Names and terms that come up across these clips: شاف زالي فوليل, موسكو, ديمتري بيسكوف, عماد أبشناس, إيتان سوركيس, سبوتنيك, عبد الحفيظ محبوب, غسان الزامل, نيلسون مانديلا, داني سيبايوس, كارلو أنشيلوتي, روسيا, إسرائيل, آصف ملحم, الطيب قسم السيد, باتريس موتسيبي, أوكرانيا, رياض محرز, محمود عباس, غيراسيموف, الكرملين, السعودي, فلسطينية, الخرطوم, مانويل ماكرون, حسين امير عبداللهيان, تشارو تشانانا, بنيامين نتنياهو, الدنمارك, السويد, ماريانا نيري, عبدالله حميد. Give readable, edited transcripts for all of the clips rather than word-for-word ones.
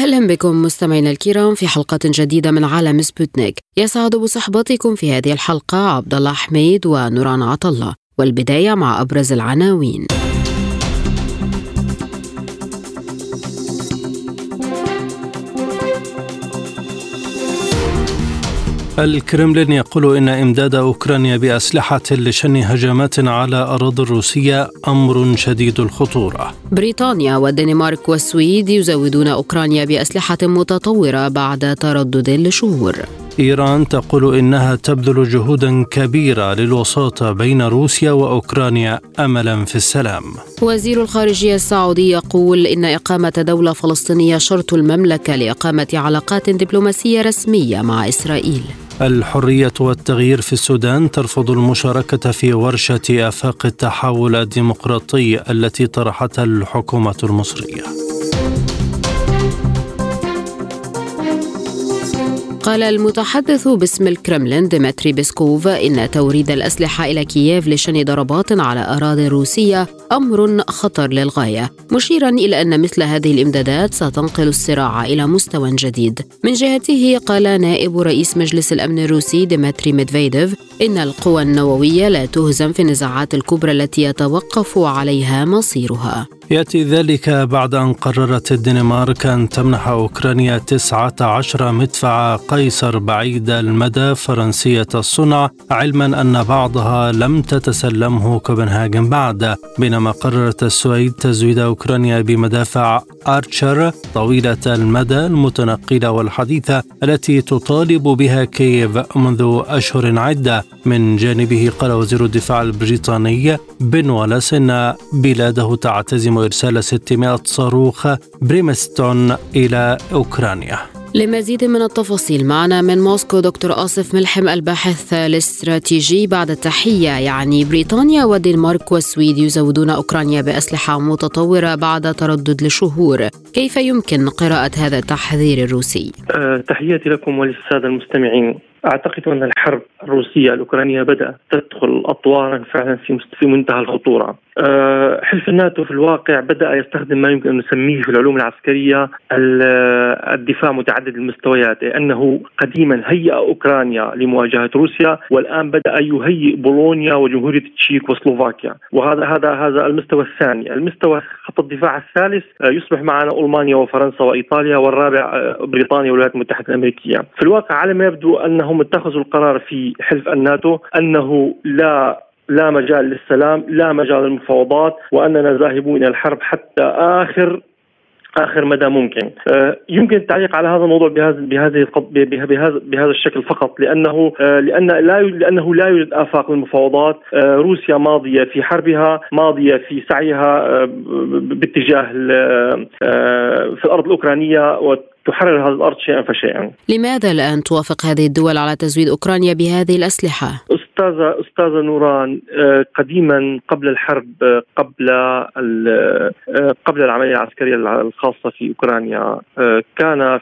أهلا بكم مستمعينا الكرام في حلقة جديدة من عالم سبوتنيك. يسعد بصحبتكم في هذه الحلقة عبدالله حميد ونوران عطالله، والبداية مع أبرز العناوين. الكرملين يقول إن إمداد أوكرانيا بأسلحة لشن هجمات على أراضي روسية أمر شديد الخطورة. بريطانيا والدنمارك والسويد يزودون أوكرانيا بأسلحة متطورة بعد تردد لشهور. إيران تقول إنها تبذل جهودا كبيرة للوساطة بين روسيا وأوكرانيا أملا في السلام. وزير الخارجية السعودي يقول إن إقامة دولة فلسطينية شرط المملكة لإقامة علاقات دبلوماسية رسمية مع إسرائيل. الحرية والتغيير في السودان ترفض المشاركة في ورشة آفاق التحول الديمقراطي التي طرحتها الحكومة المصرية. قال المتحدث باسم الكرملين ديمتري بيسكوف إن توريد الأسلحة إلى كييف لشن ضربات على أراضي روسية أمر خطر للغاية، مشيرا إلى أن مثل هذه الإمدادات ستنقل الصراع إلى مستوى جديد. من جهته قال نائب رئيس مجلس الأمن الروسي ديمتري مدفيديف إن القوى النووية لا تهزم في النزاعات الكبرى التي يتوقف عليها مصيرها. يأتي ذلك بعد أن قررت الدنمارك أن تمنح أوكرانيا 19 مدفع قيصر بعيد المدى فرنسية الصنع، علما أن بعضها لم تتسلمه كوبنهاجن بعد، بينما قررت السويد تزويد أوكرانيا بمدافع آرشر طويلة المدى المتنقلة والحديثة التي تطالب بها كييف منذ أشهر عدة. من جانبه قال وزير الدفاع البريطاني بن والس إن بلاده تعتزم إرسال 600 صاروخ بريمستون إلى أوكرانيا. لمزيد من التفاصيل معنا من موسكو دكتور آصف ملحم الباحث الاستراتيجي. بعد التحية. يعني بريطانيا والدنمارك والسويد يزودون أوكرانيا بأسلحة متطورة بعد تردد لشهور، كيف يمكن قراءة هذا التحذير الروسي؟ تحياتي لكم وللسادة المستمعين. أعتقد أن الحرب الروسية الأوكرانية بدأت تدخل أطوارا فعلا في منتهى الخطورة. حلف الناتو في الواقع بدأ يستخدم ما يمكن أن نسميه في العلوم العسكرية الدفاع متعدد المستويات، لأنه قديما هيأ أوكرانيا لمواجهة روسيا، والآن بدأ يهيئ بولونيا وجمهورية التشيك وسلوفاكيا، وهذا هذا المستوى الثاني. المستوى خط الدفاع الثالث يصبح معنا ألمانيا وفرنسا وإيطاليا، والرابع بريطانيا والولايات المتحدة الأمريكية. في الواقع على ما يبدو أنهم اتخذوا القرار في حلف الناتو أنه لا مجال للسلام، لا مجال للمفاوضات، وأننا ذاهبون إلى الحرب حتى آخر مدى ممكن. يمكن التعليق على هذا الموضوع بهذا الشكل فقط، لأنه لا يوجد آفاق للمفاوضات. روسيا ماضية في حربها، ماضية في سعيها باتجاه في الأرض الأوكرانية، تحرر هذه الأرض شيئا فشيئا. لماذا الآن توافق هذه الدول على تزويد أوكرانيا بهذه الأسلحة؟ أستاذة نوران، قديما قبل الحرب، قبل العملية العسكرية الخاصة في أوكرانيا، كان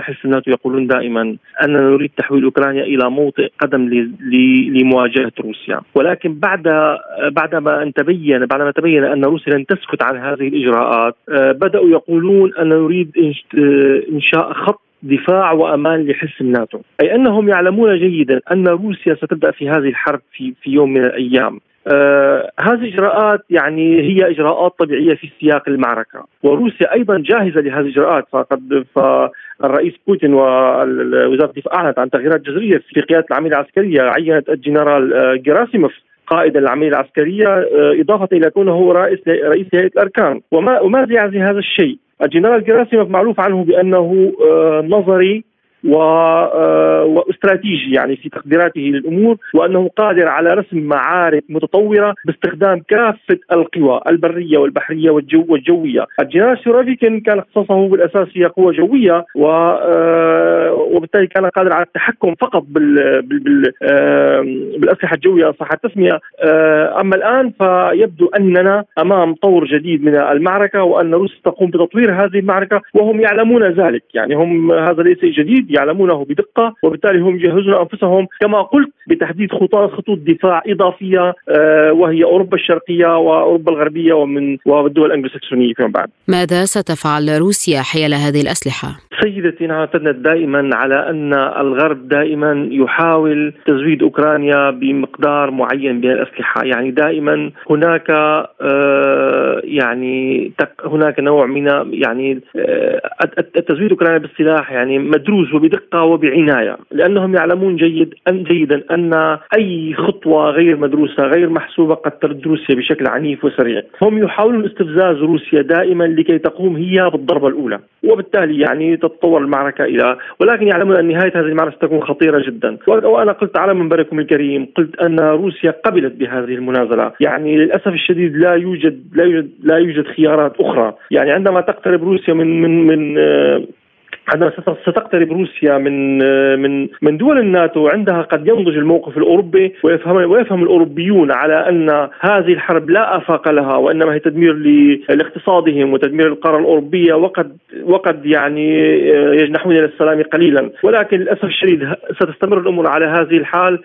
حلف الناتو يقولون دائما أننا نريد تحويل أوكرانيا إلى موطئ قدم لمواجهة روسيا، ولكن بعدما تبين أن روسيا لن تسكت عن هذه الإجراءات، بدأوا يقولون أن نريد إنشاء خط دفاع وأمان لحلف الناتو، أي أنهم يعلمون جيدا أن روسيا ستبدأ في هذه الحرب في يوم من الأيام. هذه إجراءات هي إجراءات طبيعية في سياق المعركة، وروسيا أيضا جاهزة لهذه الإجراءات. فالرئيس بوتين ووزارة الدفاع أعلنت عن تغييرات جذرية في قيادة العملية العسكرية، عينت الجنرال غيراسيموف قائد العملية العسكرية، إضافة إلى كونه رئيس هيئة الأركان. وما يعزي هذا الشيء؟ الجنرال غيراسيموف معروف عنه بأنه نظري واستراتيجي في تقديراته للأمور، وأنه قادر على رسم معارك متطورة باستخدام كافة القوى البرية والبحرية والجوية. الجنرال شوروفيكين كان اختصاصه بالأساس هي قوة جوية، وبالتالي كان قادرا على التحكم فقط بالأسلحة الجوية صح التسمية. أما الآن فيبدو أننا أمام طور جديد من المعركة، وأن روسيا تقوم بتطوير هذه المعركة وهم يعلمون ذلك، يعني هم هذا ليس جديد، يعلمونه بدقة، وبالتالي هم يجهزون أنفسهم كما قلت بتحديد خطوط دفاع إضافية وهي أوروبا الشرقية وأوروبا الغربية والدول الأنجلوساكسونية فيما بعد. ماذا ستفعل روسيا حيال هذه الأسلحة؟ سيدتي، نحن اعتدنا دائما على أن الغرب دائما يحاول تزويد أوكرانيا بمقدار معين من الأسلحة، يعني دائما هناك هناك نوع من التزويد أوكرانيا بالسلاح يعني مدروس وبدقة وبعناية، لأنهم يعلمون جيدا أن أي خطوة غير مدروسة غير محسوبة قد ترد روسيا بشكل عنيف وسريع. هم يحاولون استفزاز روسيا دائما لكي تقوم هي بالضربة الأولى، وبالتالي يعني تتطور المعركة إلى، ولكن يعلمون أن نهاية هذه المعركة ستكون خطيرة جدا. وأنا قلت على منبركم الكريم، قلت أن روسيا قبلت بهذه المنازلة، يعني للأسف الشديد لا يوجد خيارات أخرى. يعني عندما تقترب روسيا عندما ستقترب روسيا من دول الناتو عندها قد ينضج الموقف الأوروبي، ويفهم الأوروبيون على أن هذه الحرب لا آفاق لها، وإنما هي تدمير لاقتصادهم وتدمير القارة الأوروبية، وقد يعني يجنحون إلى السلام قليلا. ولكن للأسف الشديد ستستمر الأمور على هذه الحال.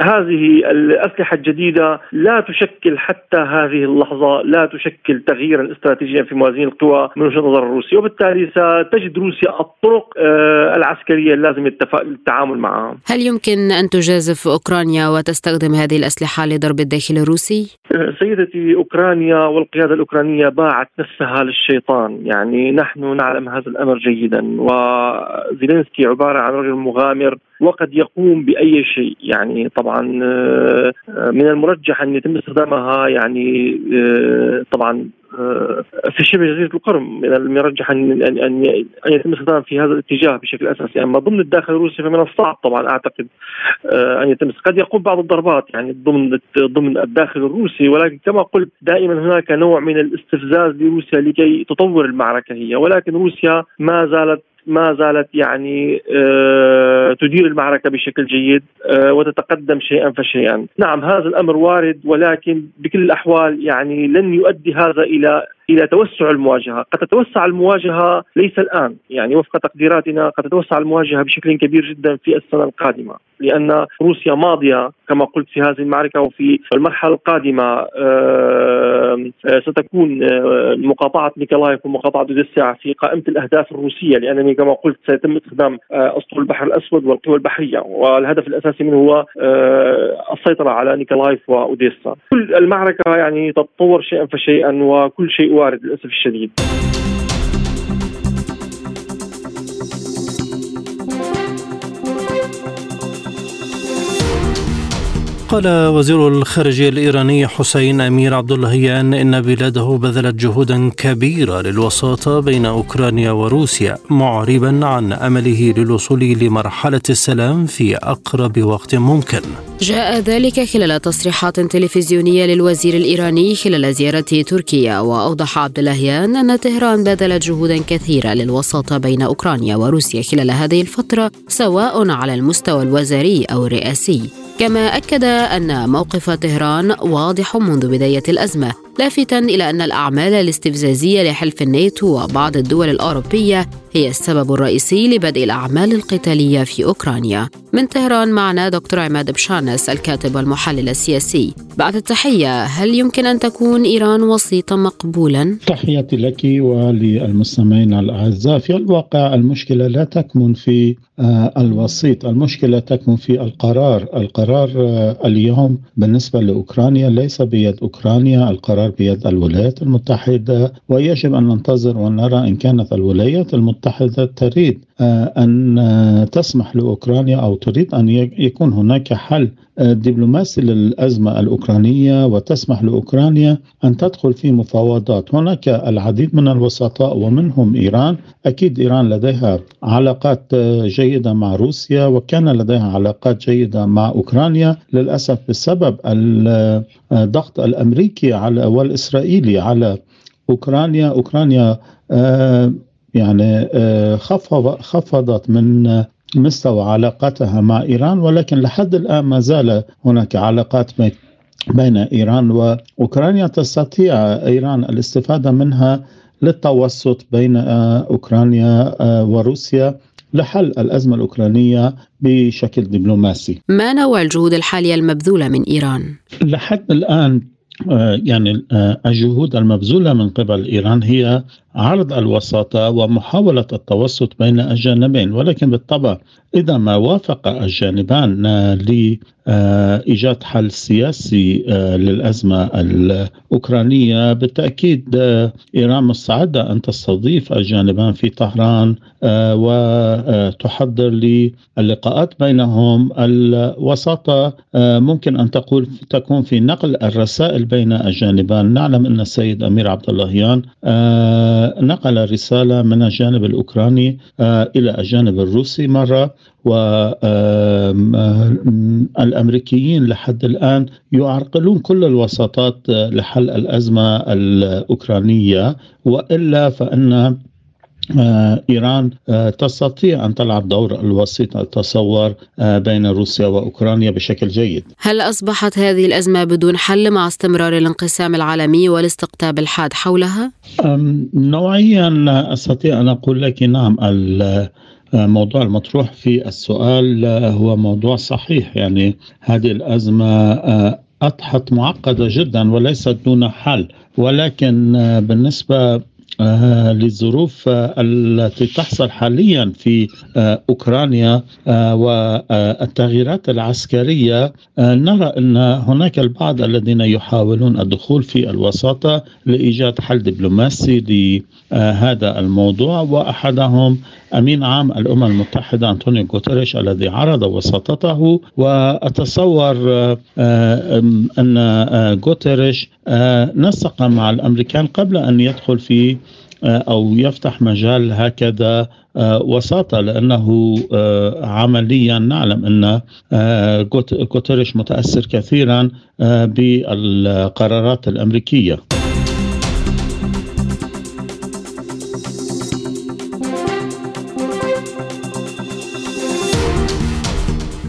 هذه الأسلحة الجديدة لا تشكل حتى هذه اللحظة، لا تشكل تغييرا استراتيجيا في موازين القوى من وجهة نظر روسيا، وبالتالي ستجد روسيا الطرق العسكرية اللازم للتعامل معها. هل يمكن أن تجازف أوكرانيا وتستخدم هذه الأسلحة لضرب الداخل الروسي؟ سيدتي، أوكرانيا والقيادة الأوكرانية باعت نفسها للشيطان، يعني نحن نعلم هذا الأمر جيدا، وزيلينسكي عبارة عن رجل مغامر وقد يقوم بأي شيء. يعني طبعا من المرجح أن يتم استخدامها، يعني طبعا في شبه جزيرة القرم من المرجح أن يتم استخدام في هذا الاتجاه بشكل أساسي. أما ضمن الداخل الروسي فمن الصعب طبعا أعتقد أن يتم، قد يقوم بعض الضربات يعني ضمن الداخل الروسي، ولكن كما قلت دائما هناك نوع من الاستفزاز لروسيا لكي تطور المعركة هي. ولكن روسيا ما زالت يعني تدير المعركة بشكل جيد وتتقدم شيئا فشيئا. نعم هذا الأمر وارد، ولكن بكل الأحوال يعني لن يؤدي هذا إلى توسع المواجهة. قد تتوسع المواجهة ليس الآن، يعني وفق تقديراتنا قد تتوسع المواجهة بشكل كبير جدا في السنة القادمة، لأن روسيا ماضية كما قلت في هذه المعركة، وفي المرحلة القادمة ستكون مقاطعة نيكولايف ومقاطعة أوديسا في قائمة الأهداف الروسية، لأنني كما قلت سيتم استخدام أسطول البحر الأسود والقوى البحرية، والهدف الأساسي منه هو السيطرة على نيكولايف وأوديسا. كل المعركة يعني تتطور شيئا فشيئا، وكل شيء وارد للأسف الشديد. قال وزير الخارجية الإيراني حسين امير عبداللهيان ان بلاده بذلت جهودا كبيرة للوساطة بين أوكرانيا وروسيا، معربا عن امله للوصول لمرحلة السلام في اقرب وقت ممكن. جاء ذلك خلال تصريحات تلفزيونية للوزير الإيراني خلال زيارته تركيا، واوضح عبداللهيان ان طهران بذلت جهودا كثيرة للوساطة بين أوكرانيا وروسيا خلال هذه الفترة، سواء على المستوى الوزاري او الرئاسي. كما أكد أن موقف طهران واضح منذ بداية الأزمة، لافتا إلى أن الأعمال الاستفزازية لحلف الناتو وبعض الدول الأوروبية هي السبب الرئيسي لبدء الأعمال القتالية في أوكرانيا. من طهران معنا دكتور عماد أبشناس، الكاتب والمحلل السياسي. بعد التحية، هل يمكن أن تكون إيران وسيطا مقبولا؟ تحياتي لك وللمستمعين الأعزاء. في الواقع المشكلة لا تكمن في الوسيط، المشكلة تكمن في القرار. القرار اليوم بالنسبة لأوكرانيا ليس بيد أوكرانيا، القرار بيد الولايات المتحدة، ويجب أن ننتظر ونرى إن كانت الولايات المتحدة تريد أن تسمح لأوكرانيا أو تريد أن يكون هناك حل دبلوماسي للأزمة الأوكرانية وتسمح لأوكرانيا أن تدخل في مفاوضات. هناك العديد من الوسطاء ومنهم إيران. أكيد إيران لديها علاقات جيدة مع روسيا، وكان لديها علاقات جيدة مع أوكرانيا، للأسف بسبب الضغط الأمريكي والإسرائيلي على أوكرانيا. أوكرانيا يعني خفضت من مستوى علاقاتها مع إيران، ولكن لحد الآن ما زال هناك علاقات بين إيران وأوكرانيا تستطيع إيران الاستفادة منها للتوسط بين أوكرانيا وروسيا لحل الأزمة الأوكرانية بشكل دبلوماسي. ما نوع الجهود الحالية المبذولة من إيران؟ لحد الآن يعني الجهود المبذولة من قبل إيران هي عرض الوساطة ومحاولة التوسط بين الجانبين، ولكن بالطبع إذا ما وافق الجانبان لإيجاد حل سياسي للأزمة الأوكرانية بالتأكيد إيران مستعدة أن تستضيف الجانبان في طهران وتحضر للقاءات بينهم. الوساطة ممكن أن تكون في نقل الرسائل بين الجانبان. نعلم أن السيد امير عبداللهيان نقل رسالة من الجانب الأوكراني إلى الجانب الروسي مرة، والأمريكيين لحد الآن يعرقلون كل الوساطات لحل الأزمة الأوكرانية، وإلا فإن إيران تستطيع أن تلعب دور الوسيط التصور بين روسيا وأوكرانيا بشكل جيد. هل أصبحت هذه الأزمة بدون حل مع استمرار الانقسام العالمي والاستقطاب الحاد حولها؟ نوعيا أستطيع أن أقول لك نعم. الموضوع المطروح في السؤال هو موضوع صحيح، يعني هذه الأزمة أضحت معقدة جدا وليست دون حل، ولكن بالنسبة للظروف التي تحصل حاليا في أوكرانيا والتغييرات العسكرية نرى أن هناك البعض الذين يحاولون الدخول في الوساطة لإيجاد حل دبلوماسي لهذا الموضوع، وأحدهم أمين عام الأمم المتحدة أنطونيو غوتيريش الذي عرض وساطته، وأتصور أن غوتيريش نسق مع الأمريكان قبل أن يدخل في أو يفتح مجال هكذا وساطة، لأنه عمليا نعلم أن غوتيريش متأثر كثيرا بالقرارات الأمريكية.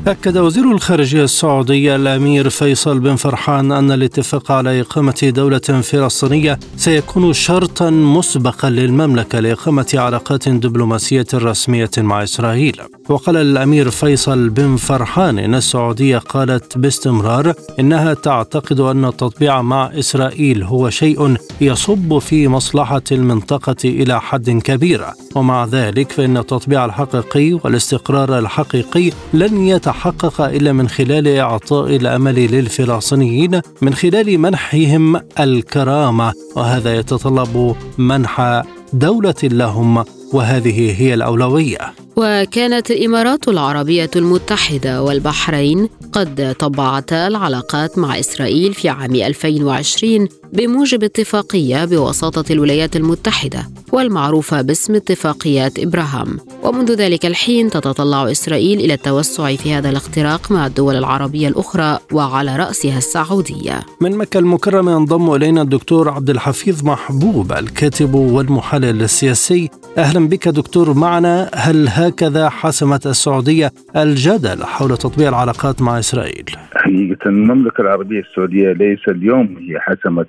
أكد وزير الخارجية السعودي الأمير فيصل بن فرحان أن الاتفاق على إقامة دولة فلسطينية سيكون شرطا مسبقا للمملكة لإقامة علاقات دبلوماسية رسمية مع إسرائيل. وقال الأمير فيصل بن فرحان إن السعودية قالت باستمرار إنها تعتقد أن التطبيع مع إسرائيل هو شيء يصب في مصلحة المنطقة إلى حد كبير، ومع ذلك فإن التطبيع الحقيقي والاستقرار الحقيقي لن يتحقق إلا من خلال إعطاء الأمل للفلسطينيين من خلال منحهم الكرامة، وهذا يتطلب منح دولة لهم، وهذه هي الأولوية. وكانت الإمارات العربية المتحدة والبحرين قد طبعتا العلاقات مع إسرائيل في عام 2020 بموجب اتفاقية بوساطة الولايات المتحدة والمعروفة باسم اتفاقية إبراهام، ومنذ ذلك الحين تتطلع إسرائيل إلى التوسع في هذا الاختراق مع الدول العربية الأخرى وعلى رأسها السعودية. من مكة المكرمة ينضم إلينا الدكتور عبد الحفيظ محبوب الكاتب والمحلل السياسي. أهلا بك دكتور معنا. هل هكذا حسمت السعودية الجدل حول تطبيع العلاقات مع إسرائيل؟ حقيقة المملكة العربية السعودية ليس اليوم هي حسمت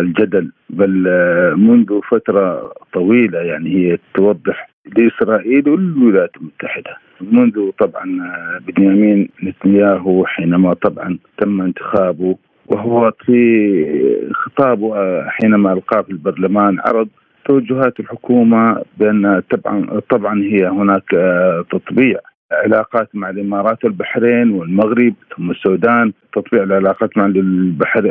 الجدل، بل منذ فترة طويلة يعني هي توضح لإسرائيل والولايات المتحدة، منذ طبعا بنيامين نتنياهو حينما طبعا تم انتخابه، وهو في خطابه حينما ألقاه في البرلمان عرض توجهات الحكومة بأن طبعا هي هناك تطبيع علاقات مع الإمارات والبحرين والمغرب ثم السودان، تطبيع العلاقات مع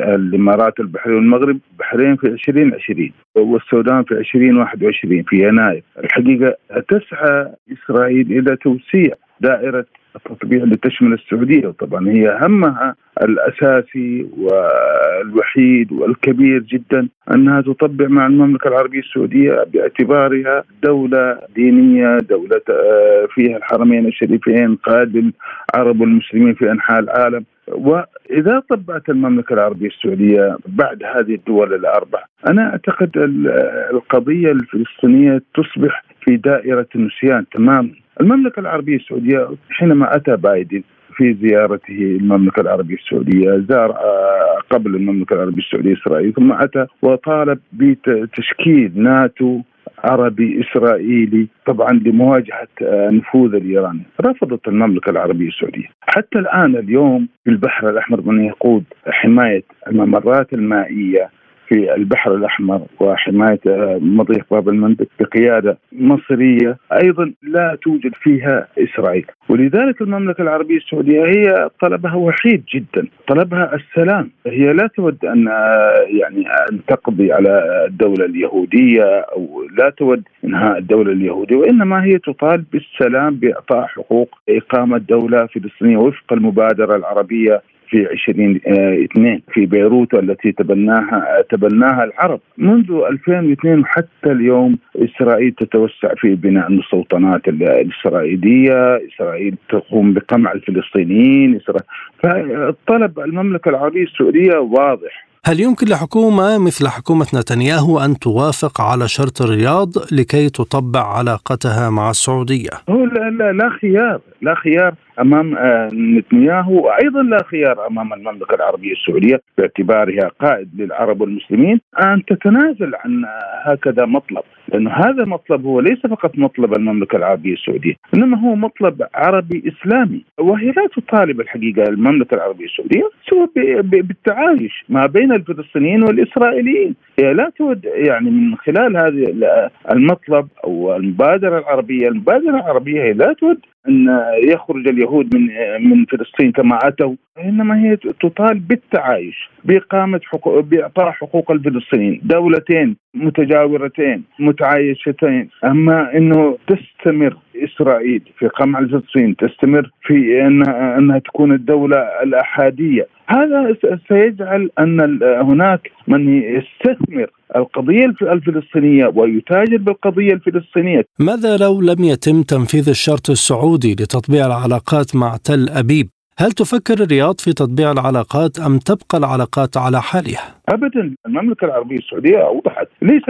الإمارات البحرين والمغرب، البحرين في 2020 والسودان في 2021 في يناير. الحقيقة تسعى إسرائيل إلى توسيع دائرة التطبيع لتشمل السعودية، وطبعا هي همها الأساسي والوحيد والكبير جدا أنها تطبع مع المملكة العربية السعودية باعتبارها دولة دينية، دولة فيها الحرمين الشريفين، قائد العرب والمسلمين في أنحاء العالم، إذا طبعت المملكة العربية السعودية بعد هذه الدول الأربعة، أنا أعتقد القضية الفلسطينية تصبح في دائرة النسيان تماما. المملكة العربية السعودية حينما أتى بايدن في زيارته المملكة العربية السعودية، زار قبل المملكة العربية السعودية إسرائيل، ثم أتى وطالب بتشكيل ناتو عربي إسرائيلي طبعا لمواجهة نفوذ الإيراني. رفضت المملكة العربية السعودية. حتى الآن اليوم في البحر الأحمر من يقود حماية الممرات المائية في البحر الأحمر وحماية مضيق باب المندب بقيادة مصرية أيضا لا توجد فيها إسرائيل. ولذلك المملكة العربية السعودية هي طلبها وحيد جدا، طلبها السلام. هي لا تود أن تقضي على الدولة اليهودية أو لا تود إنهاء الدولة اليهودية، وإنما هي تطالب بالسلام بإعطاء حقوق إقامة دولة فلسطينية وفق المبادرة العربية في 2002 في بيروت التي تبناها العرب. منذ 2002 حتى اليوم إسرائيل تتوسع في بناء المستوطنات الإسرائيلية، إسرائيل تقوم بقمع الفلسطينيين، فالطلب المملكة العربية السعودية واضح. هل يمكن لحكومة مثل حكومة نتنياهو أن توافق على شرط الرياض لكي تطبع علاقتها مع السعودية؟ لا خيار أمام نتنياهو، وأيضا لا خيار أمام المملكة العربية السعودية باعتبارها قائد للعرب والمسلمين أن تتنازل عن هكذا مطلب، لأن هذا مطلب هو ليس فقط مطلب المملكة العربية السعودية، إنما هو مطلب عربي إسلامي. وهي لا تطالب الحقيقة المملكة العربية السعودية سوى بالتعايش ما بين الفلسطينيين والإسرائيليين. هي لا تود من خلال هذا المطلب أو المبادرة العربية هي لا تود أن يخرج اليهود من فلسطين كما أتوا، إنما هي تطالب بالتعايش، بإعطاء حقوق الفلسطينيين، دولتين متجاورتين متعايشتين. أما أنه تستمر إسرائيل في قمع الفلسطينيين، تستمر في أنها تكون الدولة الأحادية، هذا سيجعل أن هناك من يستثمر القضية الفلسطينية ويتاجر بالقضية الفلسطينية. ماذا لو لم يتم تنفيذ الشرط السعودي لتطبيع العلاقات مع تل أبيب؟ هل تفكر الرياض في تطبيع العلاقات أم تبقى العلاقات على حالها؟ أبدا، المملكة العربية السعودية أوضحت ليس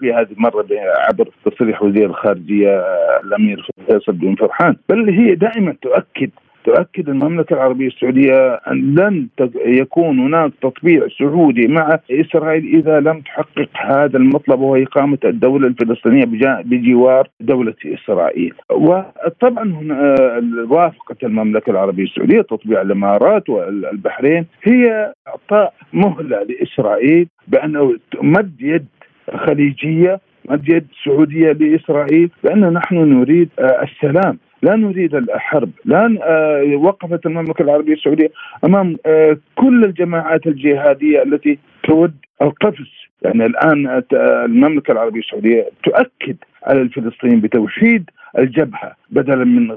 في هذه المرة عبر تصريح وزير الخارجية الأمير فيصل بن فرحان، بل هي دائما تؤكد المملكة العربية السعودية أن لن يكون هناك تطبيع سعودي مع إسرائيل إذا لم تحقق هذا المطلب، وهو إقامة الدولة الفلسطينية بجوار دولة إسرائيل. وطبعا وافقت المملكة العربية السعودية تطبيع الإمارات والبحرين، هي إعطاء مهلة لإسرائيل بأنه تمد يد خليجية، مد يد سعودية لإسرائيل، لأن نحن نريد السلام، لا نريد الحرب. لأن وقفت المملكة العربية السعودية أمام كل الجماعات الجهادية التي تود القفز. الآن المملكة العربية السعودية تؤكد على الفلسطينيين بتوحيد الجبهة بدلا من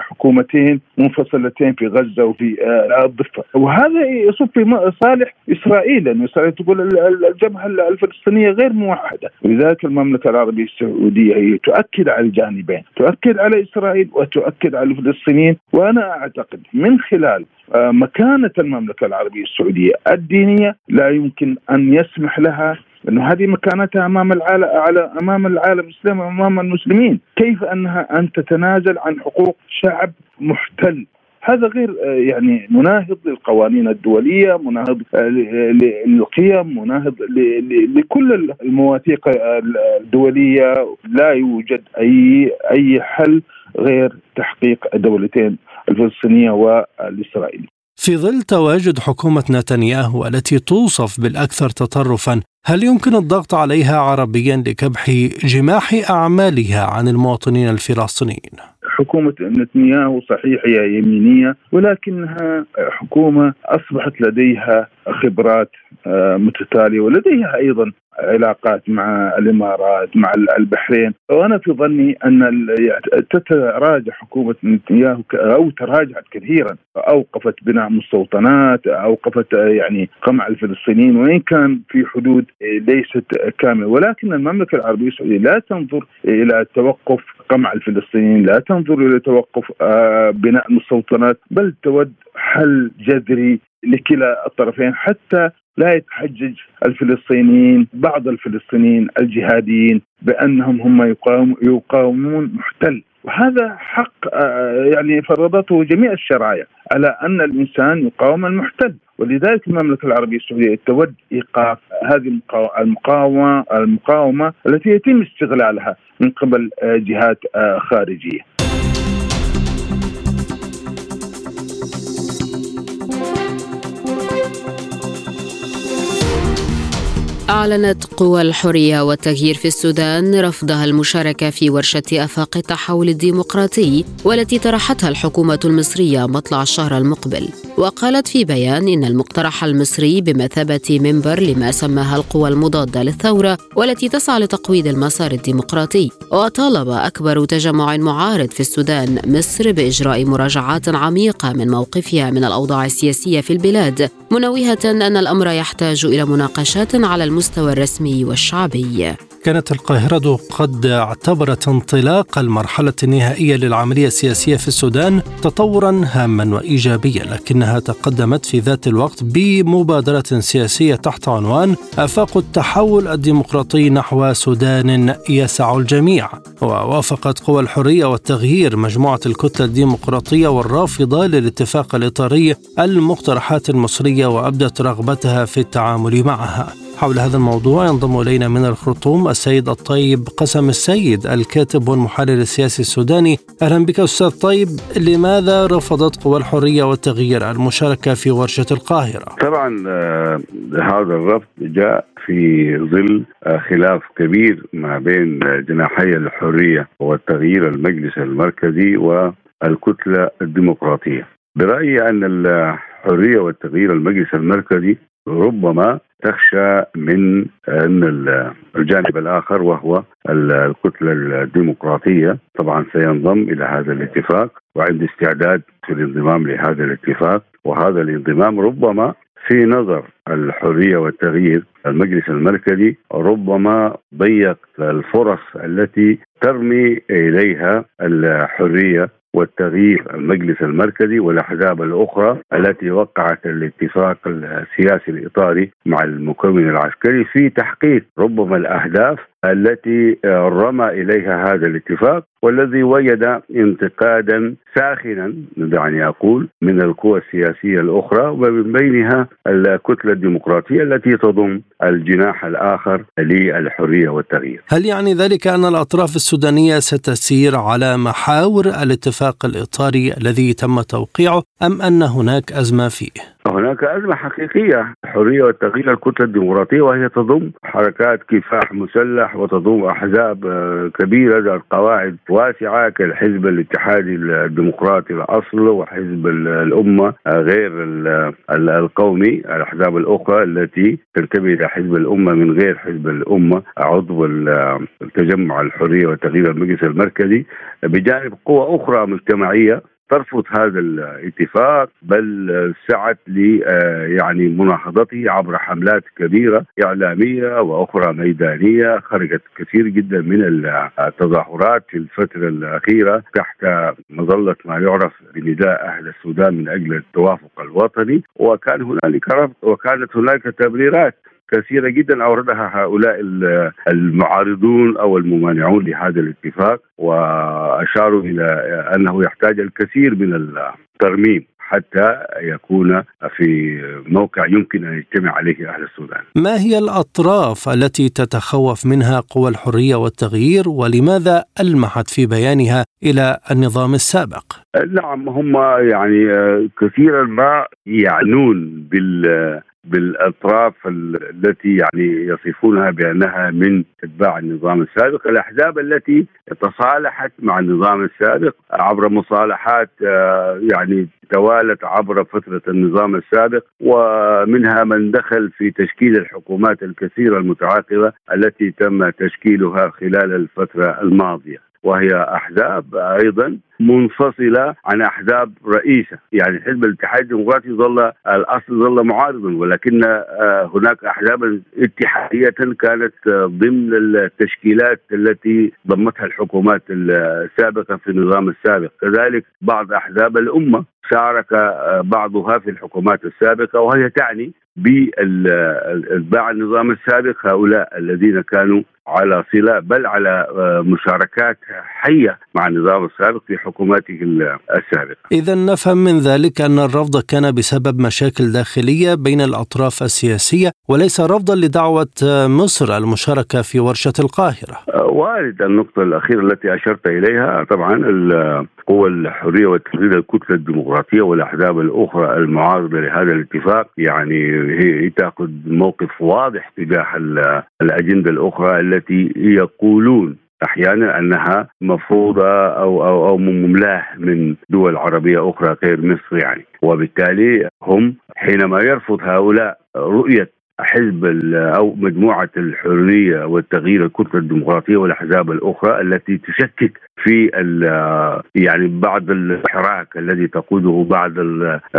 حكومتين منفصلتين في غزة وفي الضفة، وهذا يصب في صالح إسرائيل، لأن إسرائيل تقول الجبهة الفلسطينية غير موحدة. ولذلك المملكة العربية السعودية هي تؤكد على الجانبين، تؤكد على إسرائيل وتؤكد على الفلسطينيين. وأنا أعتقد من خلال مكانة المملكة العربية السعودية الدينية لا يمكن أن يسمح لها، لأنه هذه مكانتها أمام العالم الإسلامي وأمام المسلمين. كيف أنها أن تتنازل عن حقوق شعب محتل؟ هذا غير مناهض للقوانين الدولية، مناهض للقيم، مناهض لكل المواثيق الدولية. لا يوجد أي حل غير تحقيق الدولتين الفلسطينية والإسرائيلية. في ظل تواجد حكومة نتنياهو التي توصف بالأكثر تطرفاً، هل يمكن الضغط عليها عربياً لكبح جماح أعمالها عن المواطنين الفلسطينيين؟ حكومة نتنياهو صحيح هي يمينية، ولكنها حكومة أصبحت لديها خبرات متتالية، ولديها أيضا علاقات مع الإمارات مع البحرين. وأنا في ظني أن تتراجع حكومة نتنياهو أو تراجعت كثيرا، أوقفت بناء مستوطنات، أوقفت يعني قمع الفلسطينيين وإن كان في حدود ليست كاملة. ولكن المملكة العربية السعودية لا تنظر إلى توقف قمع الفلسطينيين، لا تنظر إلى توقف بناء المستوطنات، بل تود حل جذري لكلا الطرفين حتى لا يتحجج الفلسطينيين بعض الفلسطينيين الجهاديين بأنهم هم يقاومون محتل. وهذا حق يعني فرضته جميع الشرائع على أن الإنسان يقاوم المحتل، ولذلك المملكة العربية السعودية تود إيقاف هذه المقاومة التي يتم استغلالها من قبل جهات خارجية. أعلنت قوى الحرية والتغيير في السودان رفضها المشاركة في ورشة أفاق التحول الديمقراطي والتي طرحتها الحكومة المصرية مطلع الشهر المقبل، وقالت في بيان إن المقترح المصري بمثابة منبر لما سماها القوى المضادة للثورة والتي تسعى لتقويض المسار الديمقراطي. وطالب أكبر تجمع معارض في السودان مصر بإجراء مراجعات عميقة من موقفها من الأوضاع السياسية في البلاد، منوهة أن الأمر يحتاج إلى مناقشات على المستوى الرسمي والشعبي. كانت القاهرة قد اعتبرت انطلاق المرحلة النهائية للعملية السياسية في السودان تطورا هاما وإيجابيا، لكنها تقدمت في ذات الوقت بمبادرة سياسية تحت عنوان آفاق التحول الديمقراطي نحو سودان يسع الجميع. ووافقت قوى الحرية والتغيير مجموعة الكتلة الديمقراطية والرافضة للاتفاق الإطاري المقترحات المصرية وأبدت رغبتها في التعامل معها. حول هذا الموضوع ينضم إلينا من الخرطوم السيد الطيب قسم السيد، الكاتب والمحلل السياسي السوداني. أهلا بك أستاذ طيب. لماذا رفضت قوى الحرية والتغيير المشاركة في ورشة القاهرة؟ طبعا هذا الرفض جاء في ظل خلاف كبير ما بين جناحي الحرية والتغيير المجلس المركزي والكتلة الديمقراطية. برأيي أن الحرية والتغيير المجلس المركزي ربما تخشى من أن الجانب الآخر وهو الكتلة الديمقراطية طبعا سينضم إلى هذا الاتفاق وعند استعداد للانضمام لهذا الاتفاق، وهذا الانضمام ربما في نظر الحرية والتغيير المجلس المركزي ربما ضيق الفرص التي ترمي إليها الحرية والتغيير المجلس المركزي والأحزاب الأخرى التي وقعت الاتفاق السياسي الإطاري مع المكون العسكري في تحقيق ربما الأهداف التي رمى إليها هذا الاتفاق، والذي وجد انتقادا ساخنا دعني أقول من القوى السياسية الأخرى ومن بينها الكتلة الديمقراطية التي تضم الجناح الآخر للحرية والتغيير. هل يعني ذلك أن الأطراف السودانية ستسير على محاور الاتفاق الإطاري الذي تم توقيعه أم أن هناك أزمة فيه؟ هناك أزمة حقيقية. الحرية والتغيير الكتلة الديمقراطية وهي تضم حركات كفاح مسلح وتضم أحزاب كبيرة ذات قواعد واسعة كالحزب الاتحادي الديمقراطي الأصل وحزب الأمة غير القومي، الأحزاب الأخرى التي تنتمي إلى حزب الأمة من غير حزب الأمة عضو التجمع الحرية والتغيير المجلس المركزي، بجانب قوى أخرى مجتمعية ترفض هذا الاتفاق بل سعت لي يعني مناهضته عبر حملات كبيرة إعلامية وأخرى ميدانية. خرجت كثير جدا من التظاهرات في الفترة الأخيرة تحت مظلة ما يعرف بنداء أهل السودان من أجل التوافق الوطني، وكان هنالك رفض وكانت هنالك تبريرات كثيرة جدا أوردها هؤلاء المعارضون أو الممانعون لهذا الاتفاق، وأشاروا إلى أنه يحتاج الكثير من الترميم حتى يكون في موقع يمكن أن يجتمع عليه أهل السودان. ما هي الأطراف التي تتخوف منها قوى الحرية والتغيير ولماذا ألمحت في بيانها إلى النظام السابق؟ نعم هم يعني كثيرا ما يعنون بالأطراف التي يعني يصفونها بأنها من أتباع النظام السابق، الأحزاب التي تصالحت مع النظام السابق عبر مصالحات يعني توالت عبر فترة النظام السابق، ومنها من دخل في تشكيل الحكومات الكثيرة المتعاقبة التي تم تشكيلها خلال الفترة الماضية، وهي أحزاب أيضا منفصلة عن أحزاب رئيسة. يعني حزب الاتحاد الديمقراطي ظل الأصل ظل معارضا، ولكن هناك أحزابا اتحادية كانت ضمن التشكيلات التي ضمتها الحكومات السابقة في النظام السابق. كذلك بعض أحزاب الأمة شارك بعضها في الحكومات السابقة، وهي تعني بأتباع النظام السابق هؤلاء الذين كانوا على صلة بل على مشاركات حية مع النظام السابق في حكوماته السابقة. إذا نفهم من ذلك أن الرفض كان بسبب مشاكل داخلية بين الأطراف السياسية وليس رفضا لدعوة مصر المشاركة في ورشة القاهرة. وارد. النقطة الأخيرة التي أشرت إليها طبعا القوى الحرية والتغيير الكتلة الديمقراطية والأحزاب الأخرى المعارضة لهذا الاتفاق يعني هي تأخذ موقف واضح تجاه الأجندة الأخرى التي يقولون أحيانا أنها مفروضة أو مملاه من دول عربية أخرى غير مصر يعني. وبالتالي هم حينما يرفض هؤلاء رؤية حزب أو مجموعة الحرية والتغيير الكتلة الديمقراطية والأحزاب الأخرى التي تشكك في يعني بعض الحراك الذي تقوده بعض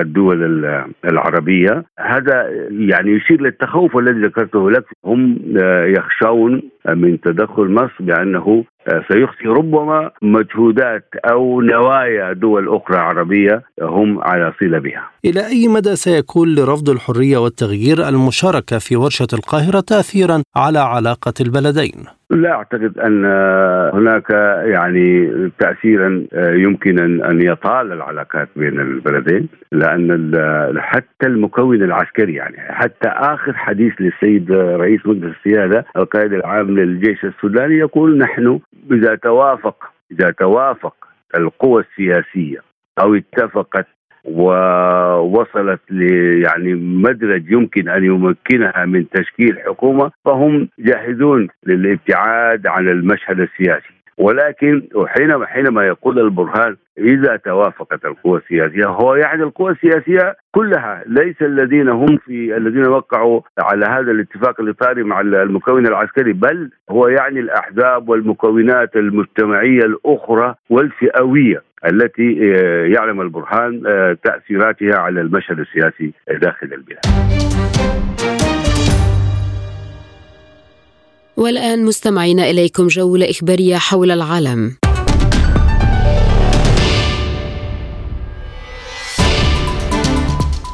الدول العربية، هذا يعني يشير للتخوف الذي ذكرته لك. هم يخشون من تدخل مصر بأنه سيخفي ربما مجهودات أو نوايا دول أخرى عربية هم على صلة بها. إلى أي مدى سيكون لرفض الحرية والتغيير المشاركة في ورشة القاهرة تأثيرا على علاقة البلدين؟ لا أعتقد أن هناك يعني تأثيرا يمكن أن يطال العلاقات بين البلدين، لأن حتى المكون العسكري يعني حتى آخر حديث للسيد رئيس مجلس السيادة القائد العام للجيش السوداني يقول نحن إذا توافق القوى السياسية أو اتفقت ووصلت يعني مدرج يمكن أن يمكنها من تشكيل حكومة فهم جاهزون للابتعاد عن المشهد السياسي. ولكن حينما يقول البرهان إذا توافقت القوى السياسية هو يعني القوى السياسية كلها، ليس الذين وقعوا على هذا الاتفاق الإطاري مع المكون العسكري، بل هو يعني الأحزاب والمكونات المجتمعية الأخرى والفئوية التي يعلم البرهان تأثيراتها على المشهد السياسي داخل البلاد. والآن مستمعينا إليكم جولة إخبارية حول العالم.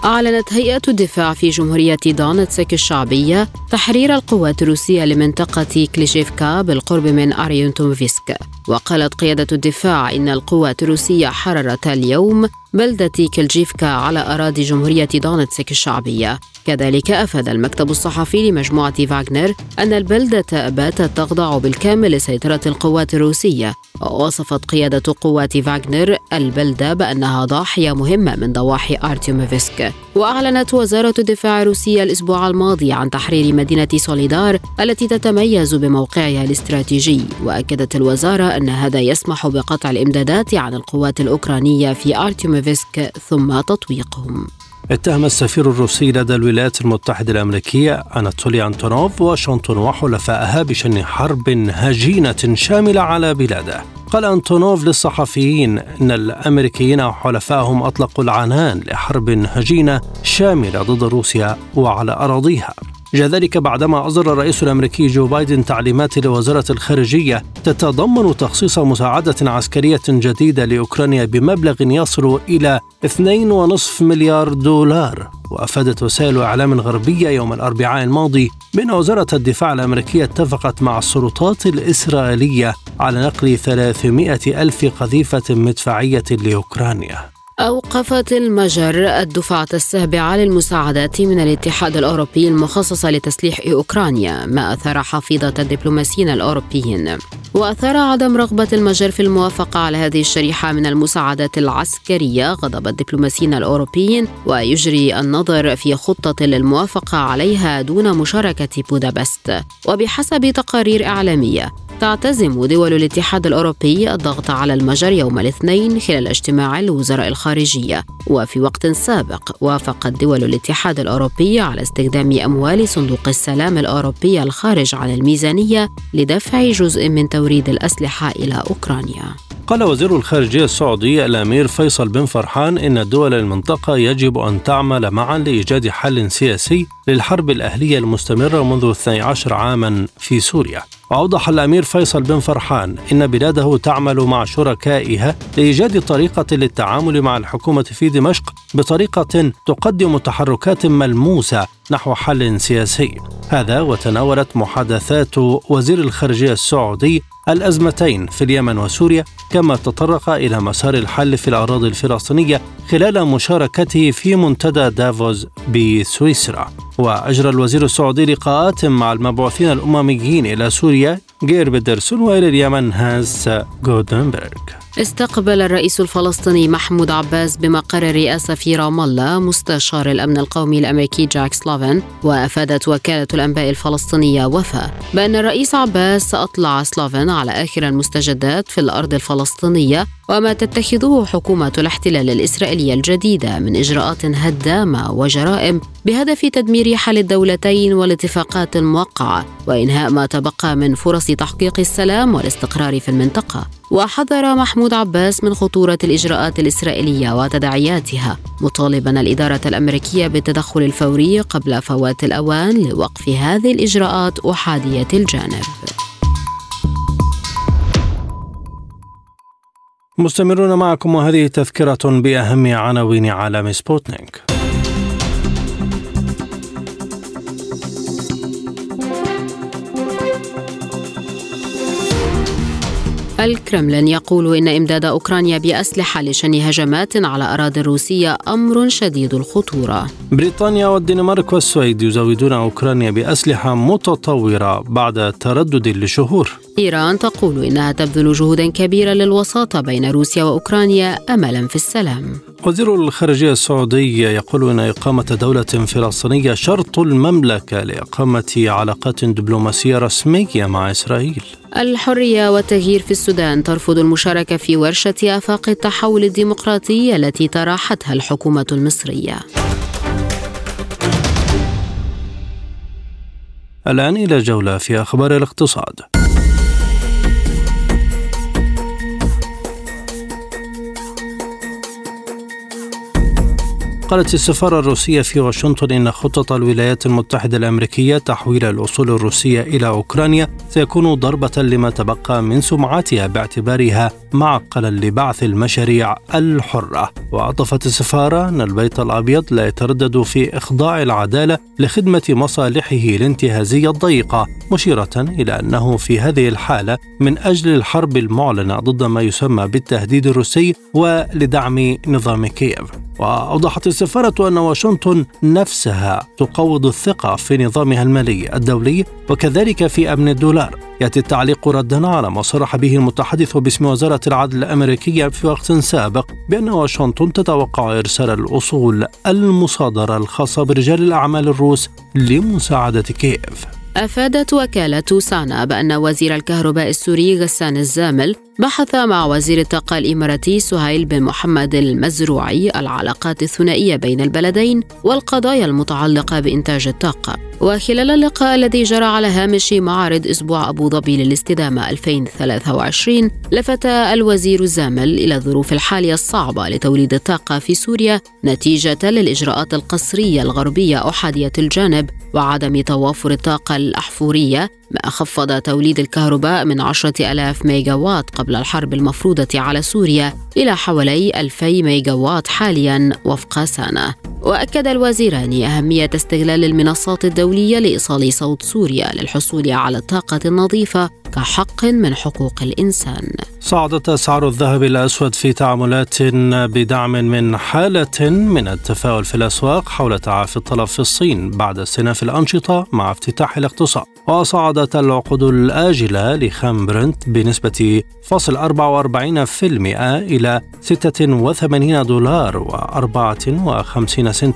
أعلنت هيئة الدفاع في جمهورية دونتسك الشعبية تحرير القوات الروسية لمنطقة كليشيفكا بالقرب من أريونتومفسك، وقالت قيادة الدفاع إن القوات الروسية حررت اليوم بلدة كليشيفكا على أراضي جمهورية دونتسك الشعبية. كذلك أفاد المكتب الصحفي لمجموعة فاغنر أن البلدة باتت تخضع بالكامل لسيطرة القوات الروسية، ووصفت قيادة قوات فاغنر البلدة بأنها ضاحية مهمة من ضواحي أرتيومفسك. وأعلنت وزارة الدفاع الروسية الأسبوع الماضي عن تحرير مدينة سوليدار التي تتميز بموقعها الاستراتيجي، وأكدت الوزارة أن هذا يسمح بقطع الإمدادات عن القوات الأوكرانية في أرتيومفسك ثم تطويقهم. اتهم السفير الروسي لدى الولايات المتحدة الأمريكية أناتولي أنتونوف واشنطن وحلفائها بشن حرب هجينة شاملة على بلاده. قال أنتونوف للصحفيين إن الأمريكيين وحلفائهم أطلقوا العنان لحرب هجينة شاملة ضد روسيا وعلى أراضيها. جاء ذلك بعدما أصدر الرئيس الأمريكي جو بايدن تعليمات لوزارة الخارجية تتضمن تخصيص مساعدة عسكرية جديدة لأوكرانيا بمبلغ يصل إلى 2.5 مليار دولار. وأفادت وسائل إعلام غربية يوم الأربعاء الماضي بأن وزارة الدفاع الأمريكية اتفقت مع السلطات الإسرائيلية على نقل 300,000 قذيفة مدفعية لأوكرانيا. أوقفت المجر الدفعة السابعة للمساعدات من الاتحاد الأوروبي المخصصة لتسليح أوكرانيا، ما أثار حفيظة الدبلوماسيين الأوروبيين. وأثار عدم رغبة المجر في الموافقة على هذه الشريحة من المساعدات العسكرية غضب الدبلوماسيين الأوروبيين، ويجري النظر في خطة للموافقة عليها دون مشاركة بودابست. وبحسب تقارير إعلامية تعتزم دول الاتحاد الأوروبي الضغط على المجر يوم الاثنين خلال اجتماع الوزراء الخارجية. وفي وقت سابق وافقت دول الاتحاد الأوروبي على استخدام أموال صندوق السلام الأوروبي الخارج عن الميزانية لدفع جزء من توريد الأسلحة إلى أوكرانيا. قال وزير الخارجية السعودي الأمير فيصل بن فرحان إن دول المنطقة يجب أن تعمل معا لإيجاد حل سياسي للحرب الأهلية المستمرة منذ 12 عاما في سوريا. وأوضح الأمير فيصل بن فرحان إن بلاده تعمل مع شركائها لإيجاد طريقة للتعامل مع الحكومة في دمشق بطريقة تقدم تحركات ملموسة نحو حل سياسي. هذا وتناولت محادثات وزير الخارجية السعودي الأزمتين في اليمن وسوريا، كما تطرق إلى مسار الحل في الأراضي الفلسطينية خلال مشاركته في منتدى دافوس بسويسرا. وأجرى الوزير السعودي لقاءات مع المبعوثين الأمميين إلى سوريا غير بدرسون، وإلى اليمن هانس غودنبرغ. استقبل الرئيس الفلسطيني محمود عباس بمقر الرئاسة في رام الله مستشار الأمن القومي الأمريكي جاك سلوفن. وأفادت وكالة الأنباء الفلسطينية وفاء بأن الرئيس عباس أطلع سلوفن على آخر المستجدات في الأرض الفلسطينية وما تتخذه حكومة الاحتلال الإسرائيلية الجديدة من إجراءات هدامة وجرائم بهدف تدمير حل الدولتين والاتفاقات الموقعة وإنهاء ما تبقى من فرص تحقيق السلام والاستقرار في المنطقة. وحذر محمود عباس من خطورة الإجراءات الإسرائيلية وتداعياتها، مطالبا الإدارة الأمريكية بالتدخل الفوري قبل فوات الأوان لوقف هذه الإجراءات أحادية الجانب. مستمرون معكم، وهذه تذكرة بأهم عناوين عالم سبوتنيك. الكرملين يقول إن إمداد أوكرانيا بأسلحة لشن هجمات على أراضي روسية أمر شديد الخطورة. بريطانيا والدنمارك والسويد يزودون أوكرانيا بأسلحة متطورة بعد تردد لشهور. إيران تقول إنها تبذل جهودا كبيرة للوساطة بين روسيا وأوكرانيا أملا في السلام. وزير الخارجية السعودي يقول إن إقامة دولة فلسطينية شرط المملكة لإقامة علاقات دبلوماسية رسمية مع إسرائيل. الحرية والتغيير في السودان ترفض المشاركة في ورشة آفاق التحول الديمقراطي التي طرحتها الحكومة المصرية. الآن إلى جولة في أخبار الاقتصاد. قالت السفارة الروسية في واشنطن إن خطة الولايات المتحدة الأمريكية تحويل الأصول الروسية إلى أوكرانيا سيكون ضربة لما تبقى من سمعتها باعتبارها معقلا لبعث المشاريع الحرة. وأضافت السفارة أن البيت الأبيض لا يتردد في إخضاع العدالة لخدمة مصالحه الانتهازية الضيقة، مشيرة إلى أنه في هذه الحالة من أجل الحرب المعلنة ضد ما يسمى بالتهديد الروسي ولدعم نظام كييف. وأوضحت السفارة أن واشنطن نفسها تقوض الثقة في نظامها المالي الدولي وكذلك في أمن الدولار. يأتي التعليق ردا على ما صرح به المتحدث باسم وزارة العدل الأمريكية في وقت سابق بأن واشنطن تتوقع إرسال الأصول المصادرة الخاصة برجال الأعمال الروس لمساعدة كييف. أفادت وكالة سانا بأن وزير الكهرباء السوري غسان الزامل بحث مع وزير الطاقة الإماراتي سهيل بن محمد المزروعي العلاقات الثنائية بين البلدين والقضايا المتعلقة بإنتاج الطاقة. وخلال اللقاء الذي جرى على هامش معرض أسبوع أبو ظبي للاستدامة 2023 لفت الوزير الزامل إلى الظروف الحالية الصعبة لتوليد الطاقة في سوريا نتيجة للإجراءات القسرية الغربية أحادية الجانب وعدم توافر الطاقة الأحفورية، ما خفض توليد الكهرباء من 10,000 ميجاوات قبل الحرب المفروضة على سوريا إلى حوالي 2,000 ميجاوات حاليا وفق سانا. وأكد الوزيران أهمية استغلال المنصات الدولية لإيصال صوت سوريا للحصول على الطاقة النظيفة كحق من حقوق الإنسان. صعدت أسعار الذهب الأسود في تعاملات بدعم من حالة من التفاؤل في الأسواق حول تعافي الطلب في الصين بعد استئناف الأنشطة مع افتتاح الاقتصاد. وصعدت العقود الآجلة لخام برنت بنسبة 0.44% إلى $86.54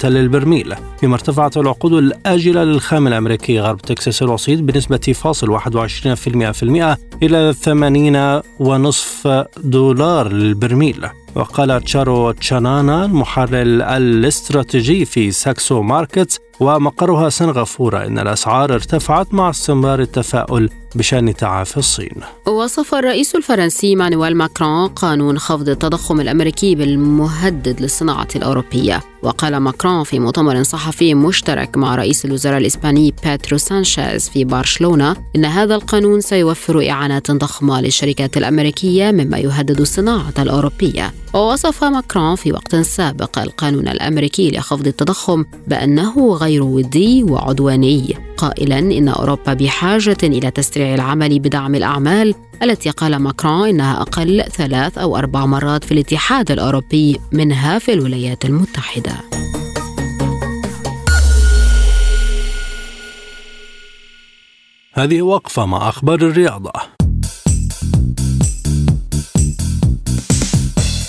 للبرميل، بما ارتفعت العقود الآجلة للخام الأمريكي غرب تكساس الوسيط بنسبة 0.21% إلى $80.50 للبرميل. وقال تشارو تشانانا المحلل الاستراتيجي في ساكسو ماركتس ومقرها سنغافورة إن الأسعار ارتفعت مع استمرار التفاؤل بشأن تعافي الصين. وصف الرئيس الفرنسي مانويل ماكرون قانون خفض التضخم الأمريكي بالمهدد للصناعة الأوروبية. وقال ماكرون في مؤتمر صحفي مشترك مع رئيس الوزراء الإسباني بيترو سانشيز في برشلونة إن هذا القانون سيوفر إعانات ضخمة للشركات الأمريكية مما يهدد الصناعة الأوروبية. ووصف ماكرون في وقت سابق القانون الأمريكي لخفض التضخم بأنه غير ودي وعدواني، قائلا إن أوروبا بحاجة إلى تسريع العمل بدعم الأعمال التي قال ماكرون إنها أقل 3 أو 4 مرات في الاتحاد الأوروبي منها في الولايات المتحدة. هذه وقفة مع أخبار الرياضة.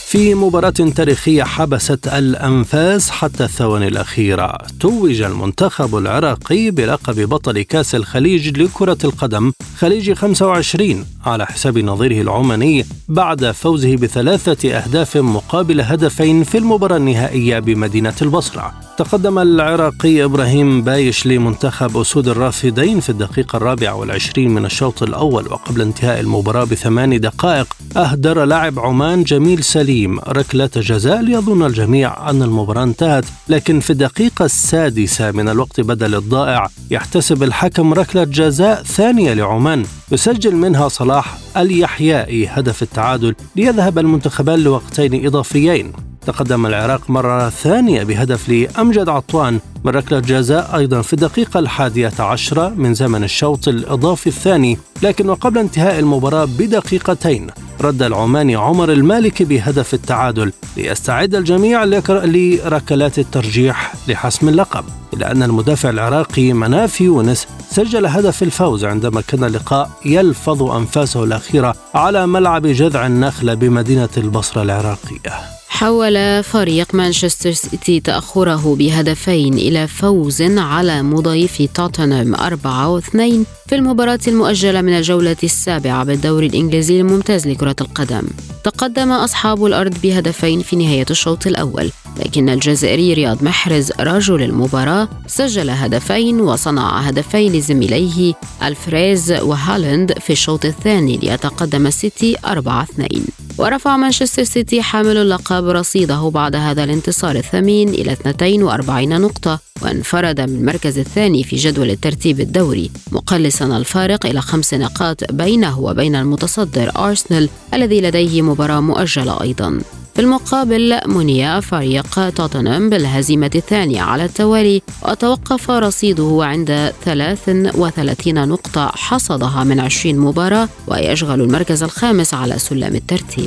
في مباراة تاريخية حبست الأنفاس حتى الثواني الأخيرة، توج المنتخب العراقي بلقب بطل كأس الخليج لكرة القدم خليج 25 على حساب نظيره العماني بعد فوزه ب3 أهداف مقابل هدفين في المباراة النهائية بمدينة البصرة. تقدم العراقي إبراهيم بايش لمنتخب أسود الرافدين في الدقيقة 24 من الشوط الأول، وقبل انتهاء المباراة ب8 دقائق أهدر لاعب عمان جميل سليم ركلة جزاء ليظن الجميع أن المباراة انتهت، لكن في الدقيقة 6 من الوقت بدل الضائع يحتسب الحكم ركلة جزاء ثانية لعمان يسجل منها صلاح اليحيائي هدف التعادل ليذهب المنتخبان لوقتين إضافيين. تقدم العراق مرة ثانية بهدف لأمجد عطوان من ركلة جزاء أيضا في الدقيقة 11 من زمن الشوط الإضافي الثاني، لكن وقبل انتهاء المباراة بدقيقتين رد العماني عمر المالكي بهدف التعادل ليستعد الجميع لركلات الترجيح لحسم اللقب، إلا أن المدافع العراقي مناف يونس سجل هدف الفوز عندما كان اللقاء يلفظ أنفاسه الأخيرة على ملعب جذع النخلة بمدينة البصرة العراقية. حول فريق مانشستر سيتي تأخره ب2 إلى فوز على مضيف توتنهام 4-2 في المباراة المؤجلة من الجولة 7 بالدوري الإنجليزي الممتاز لكرة القدم. تقدم أصحاب الأرض ب2 في نهاية الشوط الأول، لكن الجزائري رياض محرز رجل المباراة سجل 2 وصنع 2 لزميليه ألفريز وهالاند في الشوط الثاني ليتقدم السيتي 4-2. ورفع مانشستر سيتي حامل اللقب رصيده بعد هذا الانتصار الثمين إلى 42 نقطة وانفرد من المركز الثاني في جدول الترتيب الدوري، مقلصا الفارق إلى 5 نقاط بينه وبين المتصدر أرسنال الذي لديه مباراة مؤجلة أيضا. في المقابل مني فريق توتنهام بالهزيمة الثانية على التوالي وتوقف رصيده عند 33 نقطة حصدها من 20 مباراة ويشغل المركز الخامس على سلم الترتيب.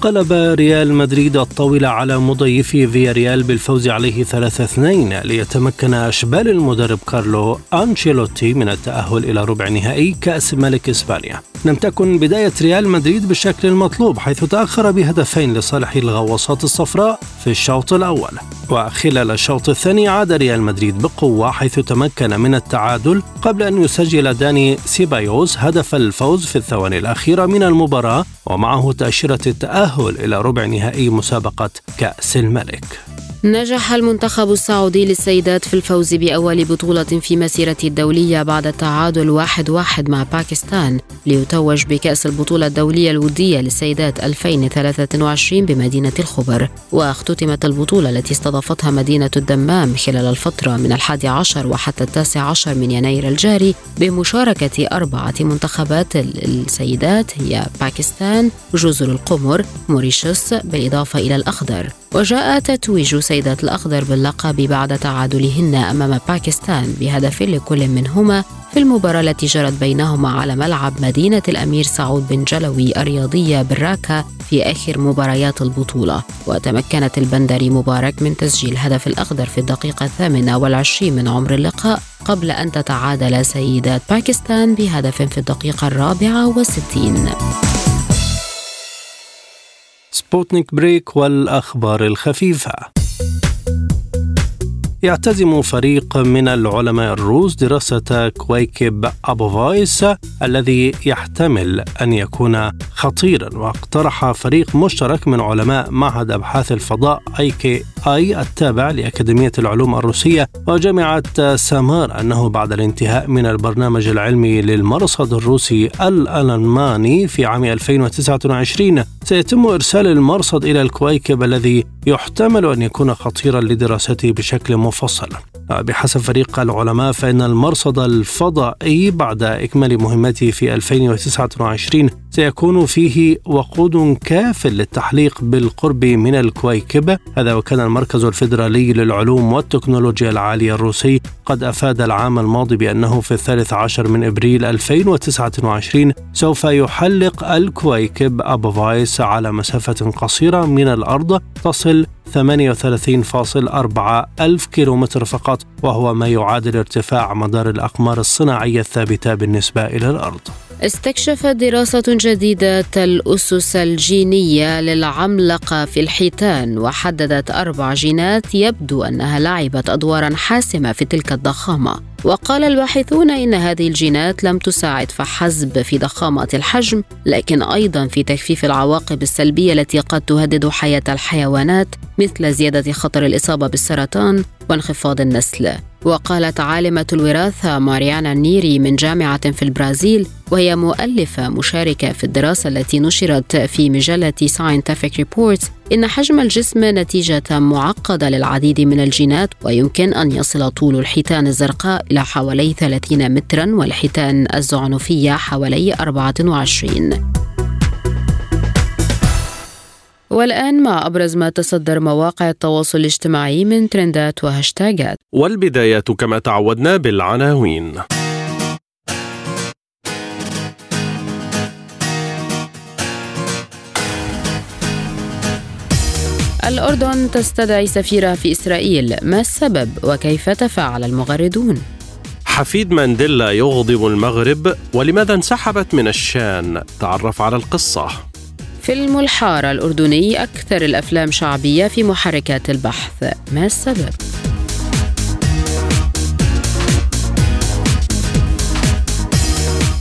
قلب ريال مدريد الطاولة على مضيفي فياريال بالفوز عليه 3-2 ليتمكن أشبال المدرب كارلو أنشيلوتي من التأهل إلى ربع نهائي كأس ملك إسبانيا. لم تكن بداية ريال مدريد بالشكل المطلوب، حيث تأخر ب2 لصالح الغواصات الصفراء في الشوط الأول، وخلال الشوط الثاني عاد ريال مدريد بقوة حيث تمكن من التعادل قبل أن يسجل داني سيبايوس هدف الفوز في الثواني الأخيرة من المباراة ومعه تأشيرة التأهل إلى ربع نهائي مسابقة كأس الملك. نجح المنتخب السعودي للسيدات في الفوز بأول بطولة في مسيرته الدولية بعد التعادل 1-1 مع باكستان ليتوج بكأس البطولة الدولية الودية للسيدات 2023 بمدينة الخبر. واختتمت البطولة التي استضافتها مدينة الدمام خلال الفترة من 11 وحتى 19 من يناير الجاري بمشاركة 4 منتخبات السيدات هي باكستان، جزر القمر، موريشيوس بالإضافة إلى الأخضر. وجاء تتويج سيدات الأخضر باللقب بعد تعادلهن أمام باكستان بهدف لكل منهما في المباراة التي جرت بينهما على ملعب مدينة الأمير سعود بن جلوي الرياضية بالراكا في آخر مباريات البطولة. وتمكنت البندري مبارك من تسجيل هدف الأخضر في الدقيقة 28 من عمر اللقاء، قبل أن تتعادل سيدات باكستان بهدف في الدقيقة 64. سبوتنيك بريك والأخبار الخفيفة. يعتزم فريق من العلماء الروس دراسة كويكب أبوفايس الذي يحتمل أن يكون خطيرا، واقترح فريق مشترك من علماء معهد أبحاث الفضاء IKI التابع لأكاديمية العلوم الروسية وجامعة سامار أنه بعد الانتهاء من البرنامج العلمي للمرصد الروسي الألماني في عام 2029 سيتم إرسال المرصد إلى الكويكب الذي يحتمل أن يكون خطيرا لدراسته بشكل مفصل. بحسب فريق العلماء فإن المرصد الفضائي بعد إكمال مهمته في 2029 سيكون فيه وقود كاف للتحليق بالقرب من الكويكب. هذا وكان المركز الفيدرالي للعلوم والتكنولوجيا العالية الروسي قد أفاد العام الماضي بأنه في 13 من إبريل 2029 سوف يحلق الكويكب أبوفايس على مسافة قصيرة من الأرض تصل 38.4 ألف كيلومتر فقط، وهو ما يعادل ارتفاع مدار الأقمار الصناعية الثابتة بالنسبة إلى الأرض. استكشفت دراسة جديدة الأسس الجينية للعملاقة في الحيتان، وحددت 4 جينات يبدو أنها لعبت أدوارا حاسمة في تلك الضخامة. وقال الباحثون إن هذه الجينات لم تساعد فحسب في ضخامة الحجم، لكن أيضا في تخفيف العواقب السلبية التي قد تهدد حياة الحيوانات، مثل زيادة خطر الإصابة بالسرطان وانخفاض النسل. وقالت عالمة الوراثة ماريانا نيري من جامعة في البرازيل، وهي مؤلفة مشاركة في الدراسة التي نشرت في مجلة Scientific Reports، إن حجم الجسم نتيجة معقدة للعديد من الجينات، ويمكن أن يصل طول الحيتان الزرقاء إلى حوالي 30 متراً والحيتان الزعنفية حوالي 24. والآن مع أبرز ما تصدر مواقع التواصل الاجتماعي من ترندات وهاشتاجات، والبداية كما تعودنا بالعناوين. الأردن تستدعي سفيرها في إسرائيل، ما السبب وكيف تفاعل المغردون؟ حفيد مانديلا يغضب المغرب، ولماذا انسحبت من الشان؟ تعرف على القصة. فيلم الحارة الأردني أكثر الأفلام شعبية في محركات البحث، ما السبب؟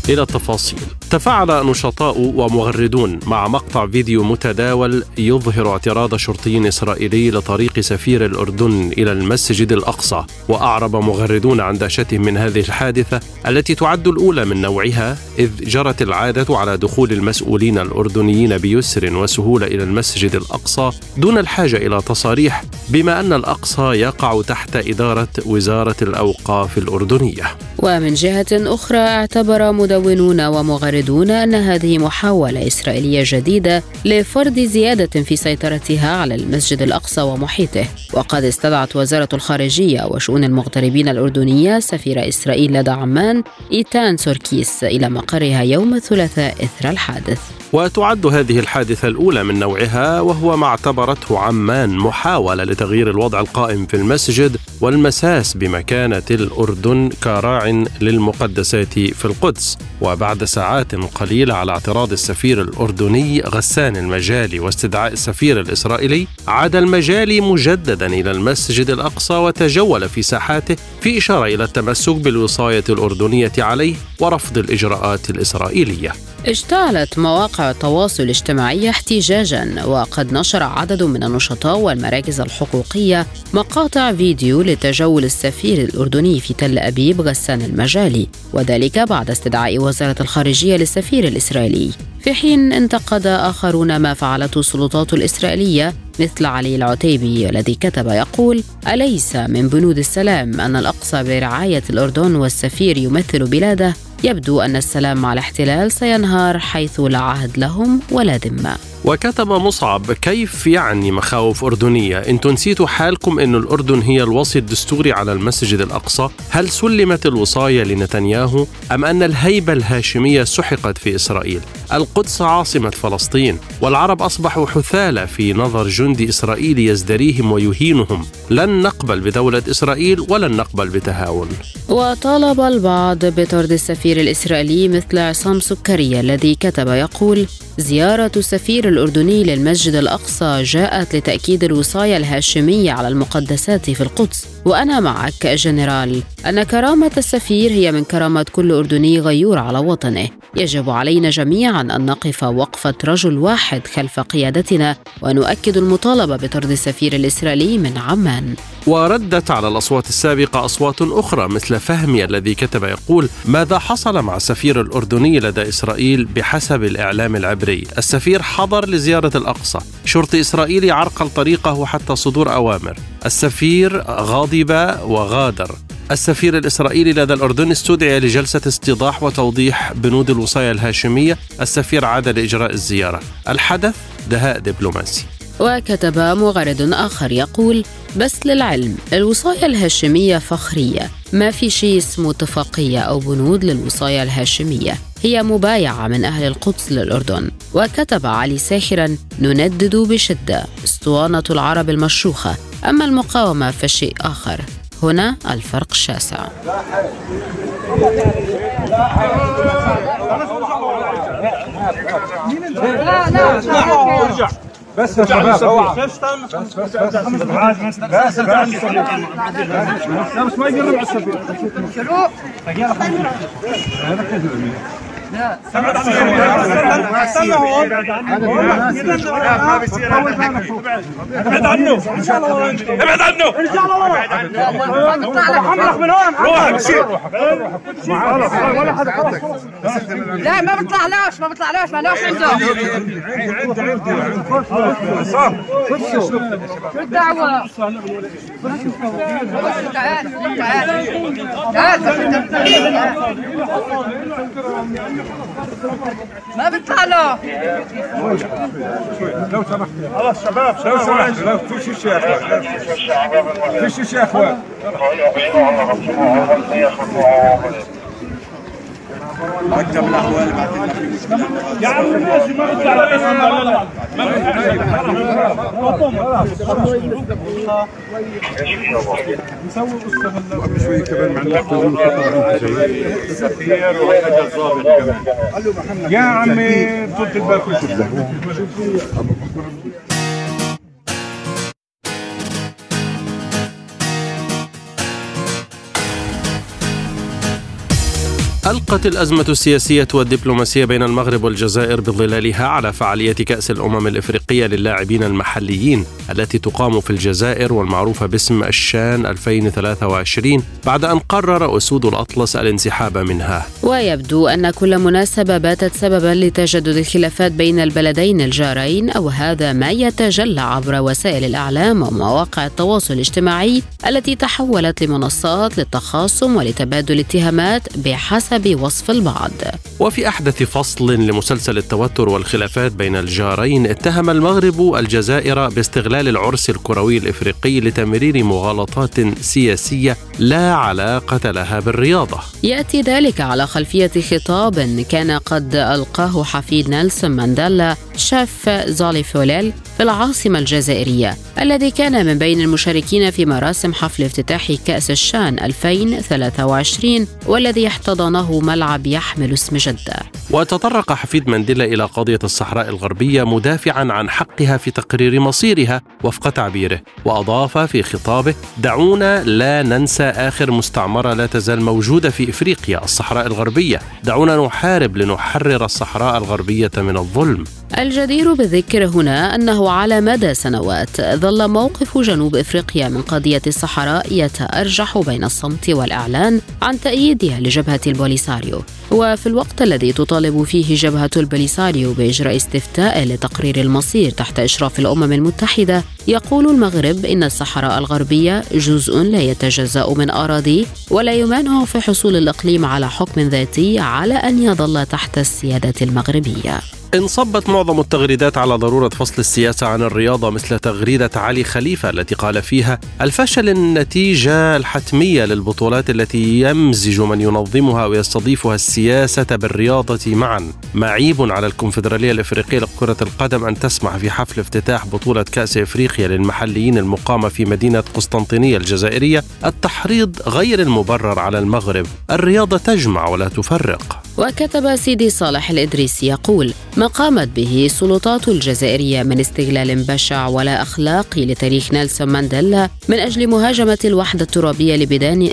إلى التفاصيل. تفاعل نشطاء ومغردون مع مقطع فيديو متداول يظهر اعتراض شرطي إسرائيلي لطريق سفير الأردن إلى المسجد الأقصى، وأعرب مغردون عن دهشتهم من هذه الحادثة التي تعد الأولى من نوعها، إذ جرت العادة على دخول المسؤولين الأردنيين بيسر وسهولة إلى المسجد الأقصى دون الحاجة إلى تصاريح، بما أن الأقصى يقع تحت إدارة وزارة الأوقاف الأردنية. ومن جهة أخرى اعتبر مدونون ومغردون أن هذه محاولة إسرائيلية جديدة لفرض زيادة في سيطرتها على المسجد الأقصى ومحيطه، وقد استدعت وزارة الخارجية وشؤون المغتربين الأردنية سفير إسرائيل لدى عمان إيتان سوركيس إلى مقرها يوم الثلاثاء إثر الحادث. وتعد هذه الحادثة الأولى من نوعها، وهو ما اعتبرته عمان محاولة لتغيير الوضع القائم في المسجد والمساس بمكانة الأردن كراع للمقدسات في القدس. وبعد ساعات قليلة على اعتراض السفير الأردني غسان المجالي واستدعاء السفير الإسرائيلي، عاد المجالي مجددا إلى المسجد الأقصى وتجول في ساحاته في إشارة إلى التمسك بالوصاية الأردنية عليه ورفض الإجراءات الإسرائيلية. اشتعلت مواقع التواصل الاجتماعي احتجاجا، وقد نشر عدد من النشطاء والمراكز الحقوقية مقاطع فيديو لتجول السفير الأردني في تل أبيب غسان المجالي، وذلك بعد استدعاء وزارة الخارجية للسفير الإسرائيلي، في حين انتقد آخرون ما فعلته السلطات الإسرائيلية، مثل علي العتيبي الذي كتب يقول: أليس من بنود السلام أن الأقصى برعاية الأردن والسفير يمثل بلاده؟ يبدو أن السلام مع الاحتلال سينهار، حيث لا عهد لهم ولا ذمة. وكتب مصعب: كيف يعني مخاوف أردنية؟ انتوا نسيتوا حالكم إنه الأردن هي الوصي الدستوري على المسجد الأقصى. هل سلمت الوصاية لنتنياهو أم أن الهيبة الهاشمية سحقت في إسرائيل؟ القدس عاصمة فلسطين، والعرب أصبحوا حثالة في نظر جندي إسرائيلي يزدريهم ويهينهم. لن نقبل بدولة إسرائيل ولن نقبل بتهاون. وطالب البعض بطرد السفير الإسرائيلي مثل عصام سكري الذي كتب يقول: زيارة السفير الأردني للمسجد الأقصى جاءت لتأكيد الوصاية الهاشمية على المقدسات في القدس، وأنا معك جنرال أن كرامة السفير هي من كرامة كل أردني غيور على وطنه. يجب علينا جميعا أن نقف وقفة رجل واحد خلف قيادتنا ونؤكد المطالبة بطرد السفير الإسرائيلي من عمان. وردت على الأصوات السابقة أصوات أخرى مثل فهمي الذي كتب يقول: ماذا حصل مع السفير الأردني لدى إسرائيل بحسب الإعلام العبري؟ السفير حضر لزيارة الأقصى، شرطي إسرائيلي عرقل طريقه حتى صدور أوامر، السفير غاضب وغادر. السفير الإسرائيلي لدى الأردن استدعي لجلسة استيضاح وتوضيح بنود الوصاية الهاشمية، السفير عاد لإجراء الزيارة. الحدث دهاء دبلوماسي. وكتب مغرد آخر يقول: بس للعلم، الوصاية الهاشمية فخرية، ما في شيء اسمه اتفاقية أو بنود للوصاية الهاشمية، هي مبايعة من أهل القدس للأردن. وكتب علي ساخرا: نندد بشدة اسطوانة العرب المشروخة، أما المقاومة فشيء آخر، هنا الفرق شاسع. بس يا شباب اوعى بس ما يقرب على السفير. لا ما بطلع لاش ما بطلع لاش ما لاش عنده ما بيطلع له. لو سمحت خلاص شباب لو سمحت لو في شيء يا اخوان في شيء يا اخوان مكتب الاحوال بعد يا عم ماشي ما بيطلع له نسوي قصه شوي كمان مع السفير وهيئه الضابط كمان يا عمي بتوطي بالكم ألقت الأزمة السياسية والدبلوماسية بين المغرب والجزائر بظلالها على فعالية كأس الأمم الإفريقية للاعبين المحليين التي تقام في الجزائر والمعروفة باسم الشان 2023 بعد أن قرر أسود الأطلس الانسحاب منها. ويبدو أن كل مناسبة باتت سببا لتجدد الخلافات بين البلدين الجارين، أو هذا ما يتجلى عبر وسائل الإعلام ومواقع التواصل الاجتماعي التي تحولت لمنصات للتخاصم ولتبادل اتهامات بحسب بوصف البعض. وفي أحدث فصل لمسلسل التوتر والخلافات بين الجارين، اتهم المغرب الجزائر باستغلال العرس الكروي الإفريقي لتمرير مغالطات سياسية لا علاقة لها بالرياضة. يأتي ذلك على خلفية خطاب كان قد ألقاه حفيد نيلسون مانديلا شاف زالي فوليل في العاصمة الجزائرية، الذي كان من بين المشاركين في مراسم حفل افتتاح كأس الشان 2023 والذي احتضنه ملعب يحمل اسم جدة. وتطرق حفيد مانديلا إلى قضية الصحراء الغربية مدافعا عن حقها في تقرير مصيرها وفق تعبيره، وأضاف في خطابه: دعونا لا ننسى آخر مستعمرة لا تزال موجودة في إفريقيا، الصحراء الغربية، دعونا نحارب لنحرر الصحراء الغربية من الظلم. الجدير بالذكر هنا أنه على مدى سنوات ظل موقف جنوب إفريقيا من قضية الصحراء يتأرجح بين الصمت والإعلان عن تأييدها لجبهة البوليساريو، وفي الوقت الذي تطالب فيه جبهة البوليساريو بإجراء استفتاء لتقرير المصير تحت إشراف الأمم المتحدة، يقول المغرب إن الصحراء الغربية جزء لا يتجزأ من أراضيه ولا يمانعه في حصول الإقليم على حكم ذاتي على أن يظل تحت السيادة المغربية. انصبت معظم التغريدات على ضرورة فصل السياسة عن الرياضة، مثل تغريدة علي خليفة التي قال فيها: الفشل النتيجة الحتمية للبطولات التي يمزج من ينظمها ويستضيفها السياسة بالرياضة معا. معيب على الكونفدرالية الإفريقية لكرة القدم أن تسمح في حفل افتتاح بطولة كأس إفريقيا للمحليين المقامة في مدينة قسطنطينية الجزائرية التحريض غير المبرر على المغرب. الرياضة تجمع ولا تفرق. وكتب سيدي صالح الإدريسي يقول: ما قامت به السلطات الجزائرية من استغلال بشع ولا أخلاقي لتاريخ نيلسون مانديلا من أجل مهاجمة الوحدة الترابية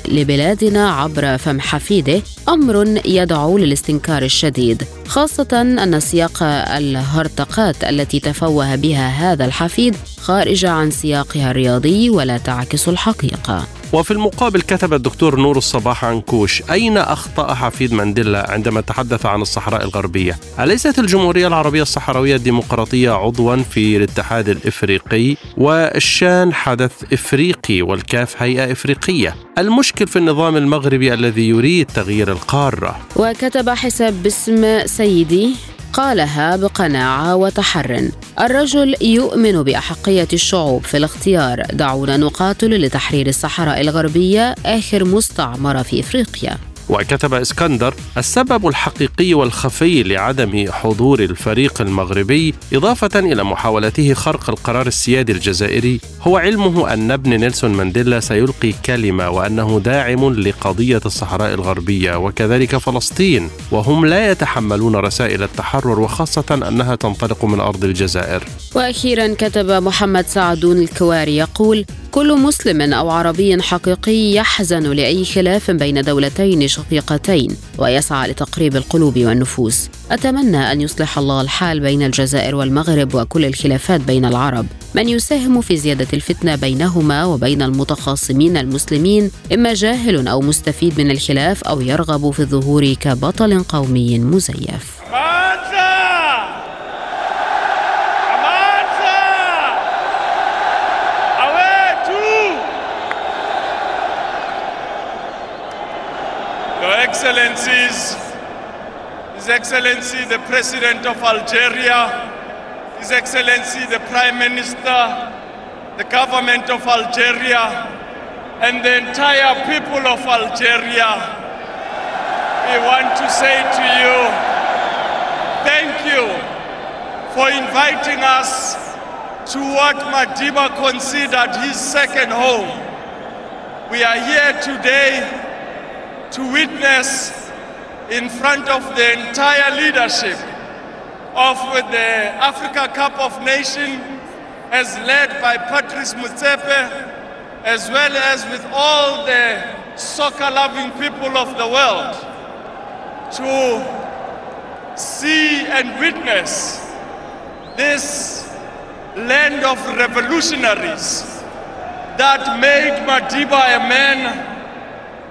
لبلادنا عبر فم حفيده أمر يدعو للاستنكار الشديد، خاصة أن سياق الهرطقات التي تفوه بها هذا الحفيد خارج عن سياقها الرياضي ولا تعكس الحقيقة. وفي المقابل كتب الدكتور نور الصباح عنكوش: أين أخطأ حفيد مانديلا عندما تحدث عن الصحراء الغربية؟ أليست الجمهورية العربية الصحراوية الديمقراطية عضوا في الاتحاد الإفريقي؟ والشان حدث إفريقي والكاف هيئة إفريقية. المشكل في النظام المغربي الذي يريد تغيير القارة. وكتب حساب باسم سيدي قالها بقناعة وتحر: الرجل يؤمن بأحقية الشعوب في الاختيار، دعونا نقاتل لتحرير الصحراء الغربية آخر مستعمرة في إفريقيا. وكتب إسكندر: السبب الحقيقي والخفي لعدم حضور الفريق المغربي إضافة إلى محاولته خرق القرار السيادي الجزائري هو علمه أن ابن نيلسون مانديلا سيلقي كلمة وأنه داعم لقضية الصحراء الغربية وكذلك فلسطين، وهم لا يتحملون رسائل التحرر وخاصة أنها تنطلق من أرض الجزائر. وأخيرا كتب محمد سعدون الكواري يقول: كل مسلم أو عربي حقيقي يحزن لأي خلاف بين دولتين شقيقتين ويسعى لتقريب القلوب والنفوس. أتمنى أن يصلح الله الحال بين الجزائر والمغرب وكل الخلافات بين العرب. من يساهم في زيادة الفتنة بينهما وبين المتخاصمين المسلمين إما جاهل أو مستفيد من الخلاف أو يرغب في الظهور كبطل قومي مزيف. His Excellency the President of Algeria, His Excellency the Prime Minister, the Government of Algeria, and the entire people of Algeria, we want to say to you, thank you for inviting us to what Madiba considered his second home. We are here today to witness in front of the entire leadership of the Africa Cup of Nations as led by Patrice Motsepe, as well as with all the soccer-loving people of the world, to see and witness this land of revolutionaries that made Madiba a man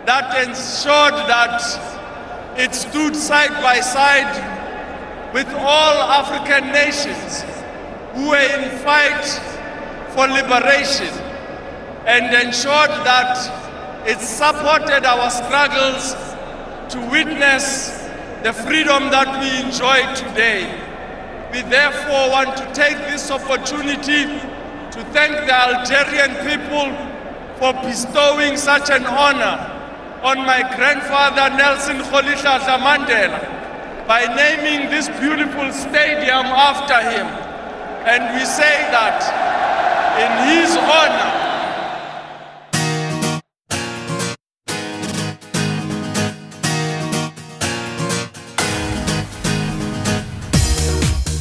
that ensured that it stood side by side with all African nations who were in fight for liberation and ensured that it supported our struggles to witness the freedom that we enjoy today. We therefore want to take this opportunity to thank the Algerian people for bestowing such an honor on my grandfather Nelson Rolihlahla Mandela by naming this beautiful stadium after him, and we say that in his honor.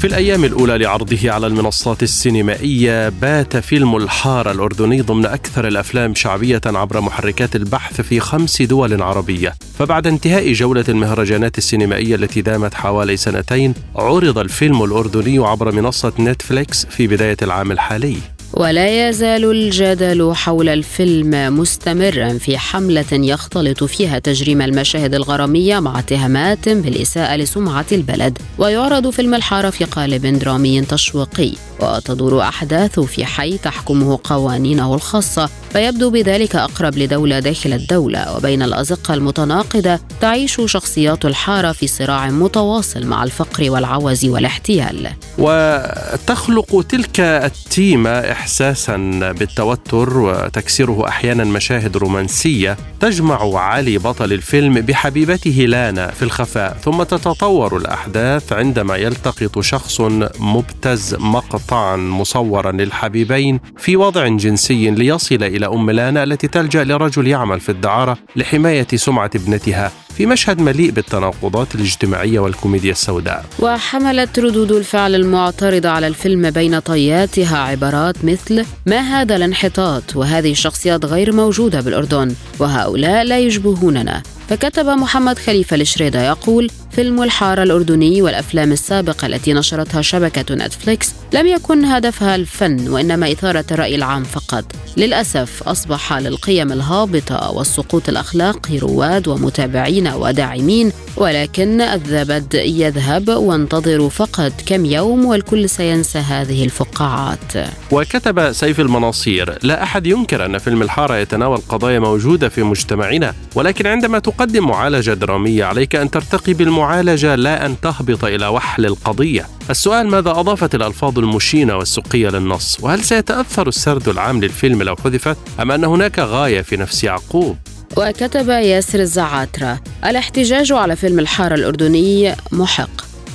في الأيام الأولى لعرضه على المنصات السينمائية بات فيلم الحارة الأردني ضمن أكثر الأفلام شعبية عبر محركات البحث في 5 دول عربية. فبعد انتهاء جولة المهرجانات السينمائية التي دامت حوالي 2 سنتين، عرض الفيلم الأردني عبر منصة نتفليكس في بداية العام الحالي. ولا يزال الجدل حول الفيلم مستمرا في حملة يختلط فيها تجريم المشاهد الغرامية مع اتهامات بالإساءة لسمعة البلد. ويعرض فيلم الحارة في قالب درامي تشويقي وتدور أحداثه في حي تحكمه قوانينه الخاصة، فيبدو بذلك أقرب لدولة داخل الدولة. وبين الأزقة المتناقضة تعيش شخصيات الحارة في صراع متواصل مع الفقر والعوز والاحتيال، وتخلق تلك التيمة إحساسا بالتوتر وتكسره أحيانا مشاهد رومانسية تجمع علي بطل الفيلم بحبيبته لانا في الخفاء، ثم تتطور الأحداث عندما يلتقط شخص مبتز مقطعا مصورا للحبيبين في وضع جنسي ليصل إلى أم لانا التي تلجأ لرجل يعمل في الدعارة لحماية سمعة ابنتها، في مشهد مليء بالتناقضات الاجتماعية والكوميديا السوداء. وحملت ردود الفعل المعترضة على الفيلم بين طياتها عبارات مثل: ما هذا الانحطاط؟ وهذه الشخصيات غير موجودة بالأردن، وهؤلاء لا يشبهوننا. فكتب محمد خليفة الشريدة يقول: فيلم الحارة الأردني والأفلام السابقة التي نشرتها شبكة نتفليكس لم يكن هدفها الفن وإنما إثارة الرأي العام فقط. للأسف أصبح للقيم الهابطة والسقوط الأخلاقي رواد ومتابعين وداعمين، ولكن الزبد يذهب وانتظروا فقط كم يوم والكل سينسى هذه الفقاعات. وكتب سيف المناصير: لا أحد ينكر أن فيلم الحارة يتناول قضايا موجودة في مجتمعنا، ولكن عندما تقدم معالجة درامية عليك أن ترتقي بالمعالجة لا أن تهبط إلى وحل القضية. السؤال: ماذا أضافت الألفاظ المشينة والسقية للنص؟ وهل سيتأثر السرد العام للفيلم لو حذفت أم أن هناك غاية في نفس يعقوب؟ وكتب ياسر الزعاترة: الاحتجاج على فيلم الحارة الأردني محق،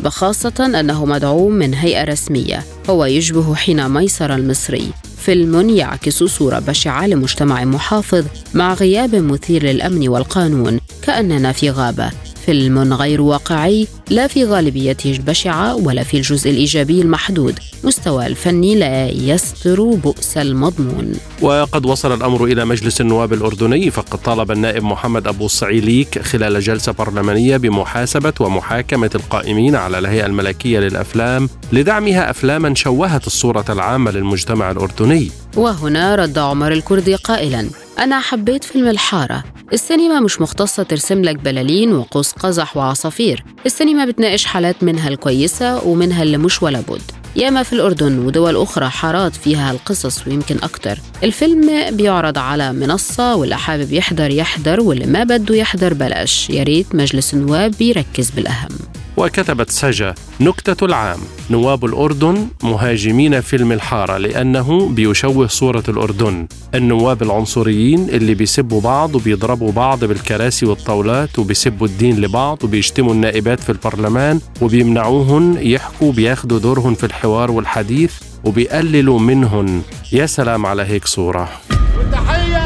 بخاصة أنه مدعوم من هيئة رسمية. هو يشبه حين ميسر المصري، فيلم يعكس صورة بشعة لمجتمع محافظ مع غياب مثير للأمن والقانون، كأننا في غابة. فيلم غير واقعي لا في غالبيته البشعة ولا في الجزء الإيجابي المحدود. مستوى الفني لا يستر بؤس المضمون. وقد وصل الأمر إلى مجلس النواب الأردني، فقد طالب النائب محمد أبو الصعيليك خلال جلسة برلمانية بمحاسبة ومحاكمة القائمين على الهيئة الملكية للأفلام لدعمها أفلاما شوهت الصورة العامة للمجتمع الأردني. وهنا رد عمر الكردي قائلا: أنا حبيت فيلم الحارة. السينما مش مختصة ترسم لك بلالين وقوس قزح وعصافير، السينما بتناقش حالات منها الكويسة ومنها اللي مش ولا بد. ياما في الأردن ودول أخرى حارات فيها القصص ويمكن أكتر. الفيلم بيعرض على منصة، واللي حابب يحضر يحضر واللي ما بده يحضر بلاش. ياريت مجلس النواب بيركز بالأهم. وكتبت سجا: نكتة العام، نواب الأردن مهاجمين فيلم الحارة لأنه بيشوه صورة الأردن. النواب العنصريين اللي بيسبوا بعض وبيضربوا بعض بالكراسي والطاولات وبيسبوا الدين لبعض وبيشتموا النائبات في البرلمان وبيمنعوهن يحكوا، بياخدوا دورهن في الحوار والحديث وبيقللوا منهن. يا سلام على هيك صورة. والتحية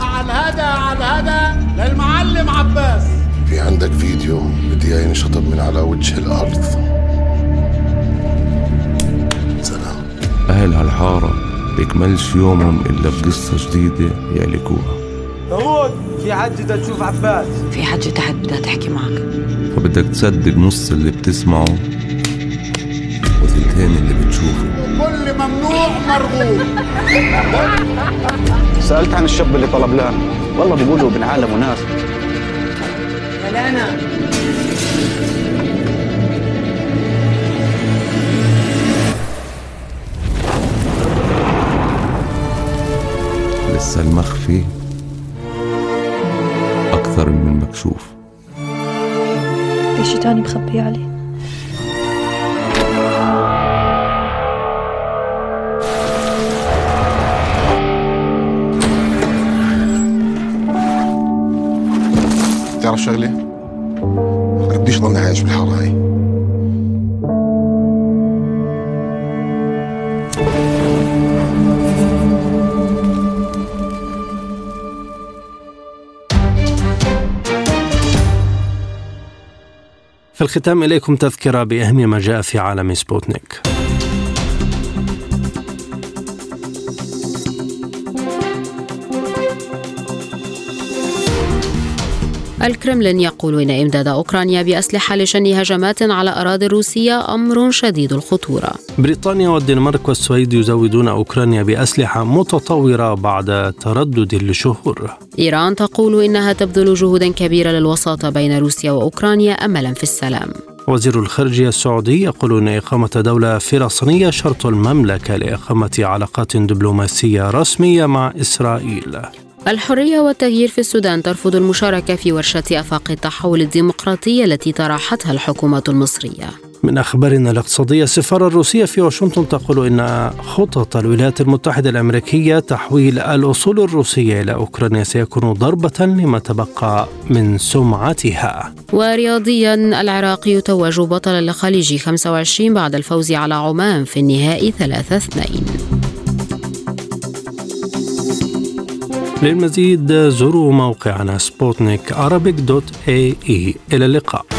على الهدى للمعلم عباس. في عندك فيديو بدي اياه ينشطب من على وجه الارض. سلام. اهل هالحاره بيكملش يومهم الا بقصه جديده يعلكوها. هون في حد بدها تشوف عباس، في حد تحت بدها تحكي معك، فبدك تصدق نص اللي بتسمعه وثلثين اللي بتشوفه. كل ممنوع مرغوب. سالت عن الشاب اللي طلب لها، والله بيقولوا ابن عالم وناس. لانا لسه المخفي أكثر من المكشوف. في شي تاني مخبي عليه. تعرف شغلة؟ بديش ضلني عايش بالحارة هاي. في الختام إليكم تذكرة بأهم ما جاء في عالم سبوتنيك. الكرملين يقول إن إمداد أوكرانيا بأسلحة لشن هجمات على أراضي روسية أمر شديد الخطورة. بريطانيا والدنمارك والسويد يزودون أوكرانيا بأسلحة متطورة بعد تردد لشهور. إيران تقول إنها تبذل جهودا كبيرة للوساطة بين روسيا وأوكرانيا أملا في السلام. وزير الخارجية السعودي يقول أن إقامة دولة فلسطينية شرط المملكة لإقامة علاقات دبلوماسية رسمية مع إسرائيل. الحرية والتغيير في السودان ترفض المشاركة في ورشة آفاق التحول الديمقراطية التي طرحتها الحكومة المصرية. من أخبارنا الاقتصادية، السفارة الروسية في واشنطن تقول إن خطط الولايات المتحدة الأمريكية تحويل الأصول الروسية إلى أوكرانيا سيكون ضربة لما تبقى من سمعتها. ورياضيا، العراق يتوج بطلا لخليج 25 بعد الفوز على عمان في النهائي 3-2. للمزيد زوروا موقعنا سبوتنيك Arabic.ae. إلى اللقاء.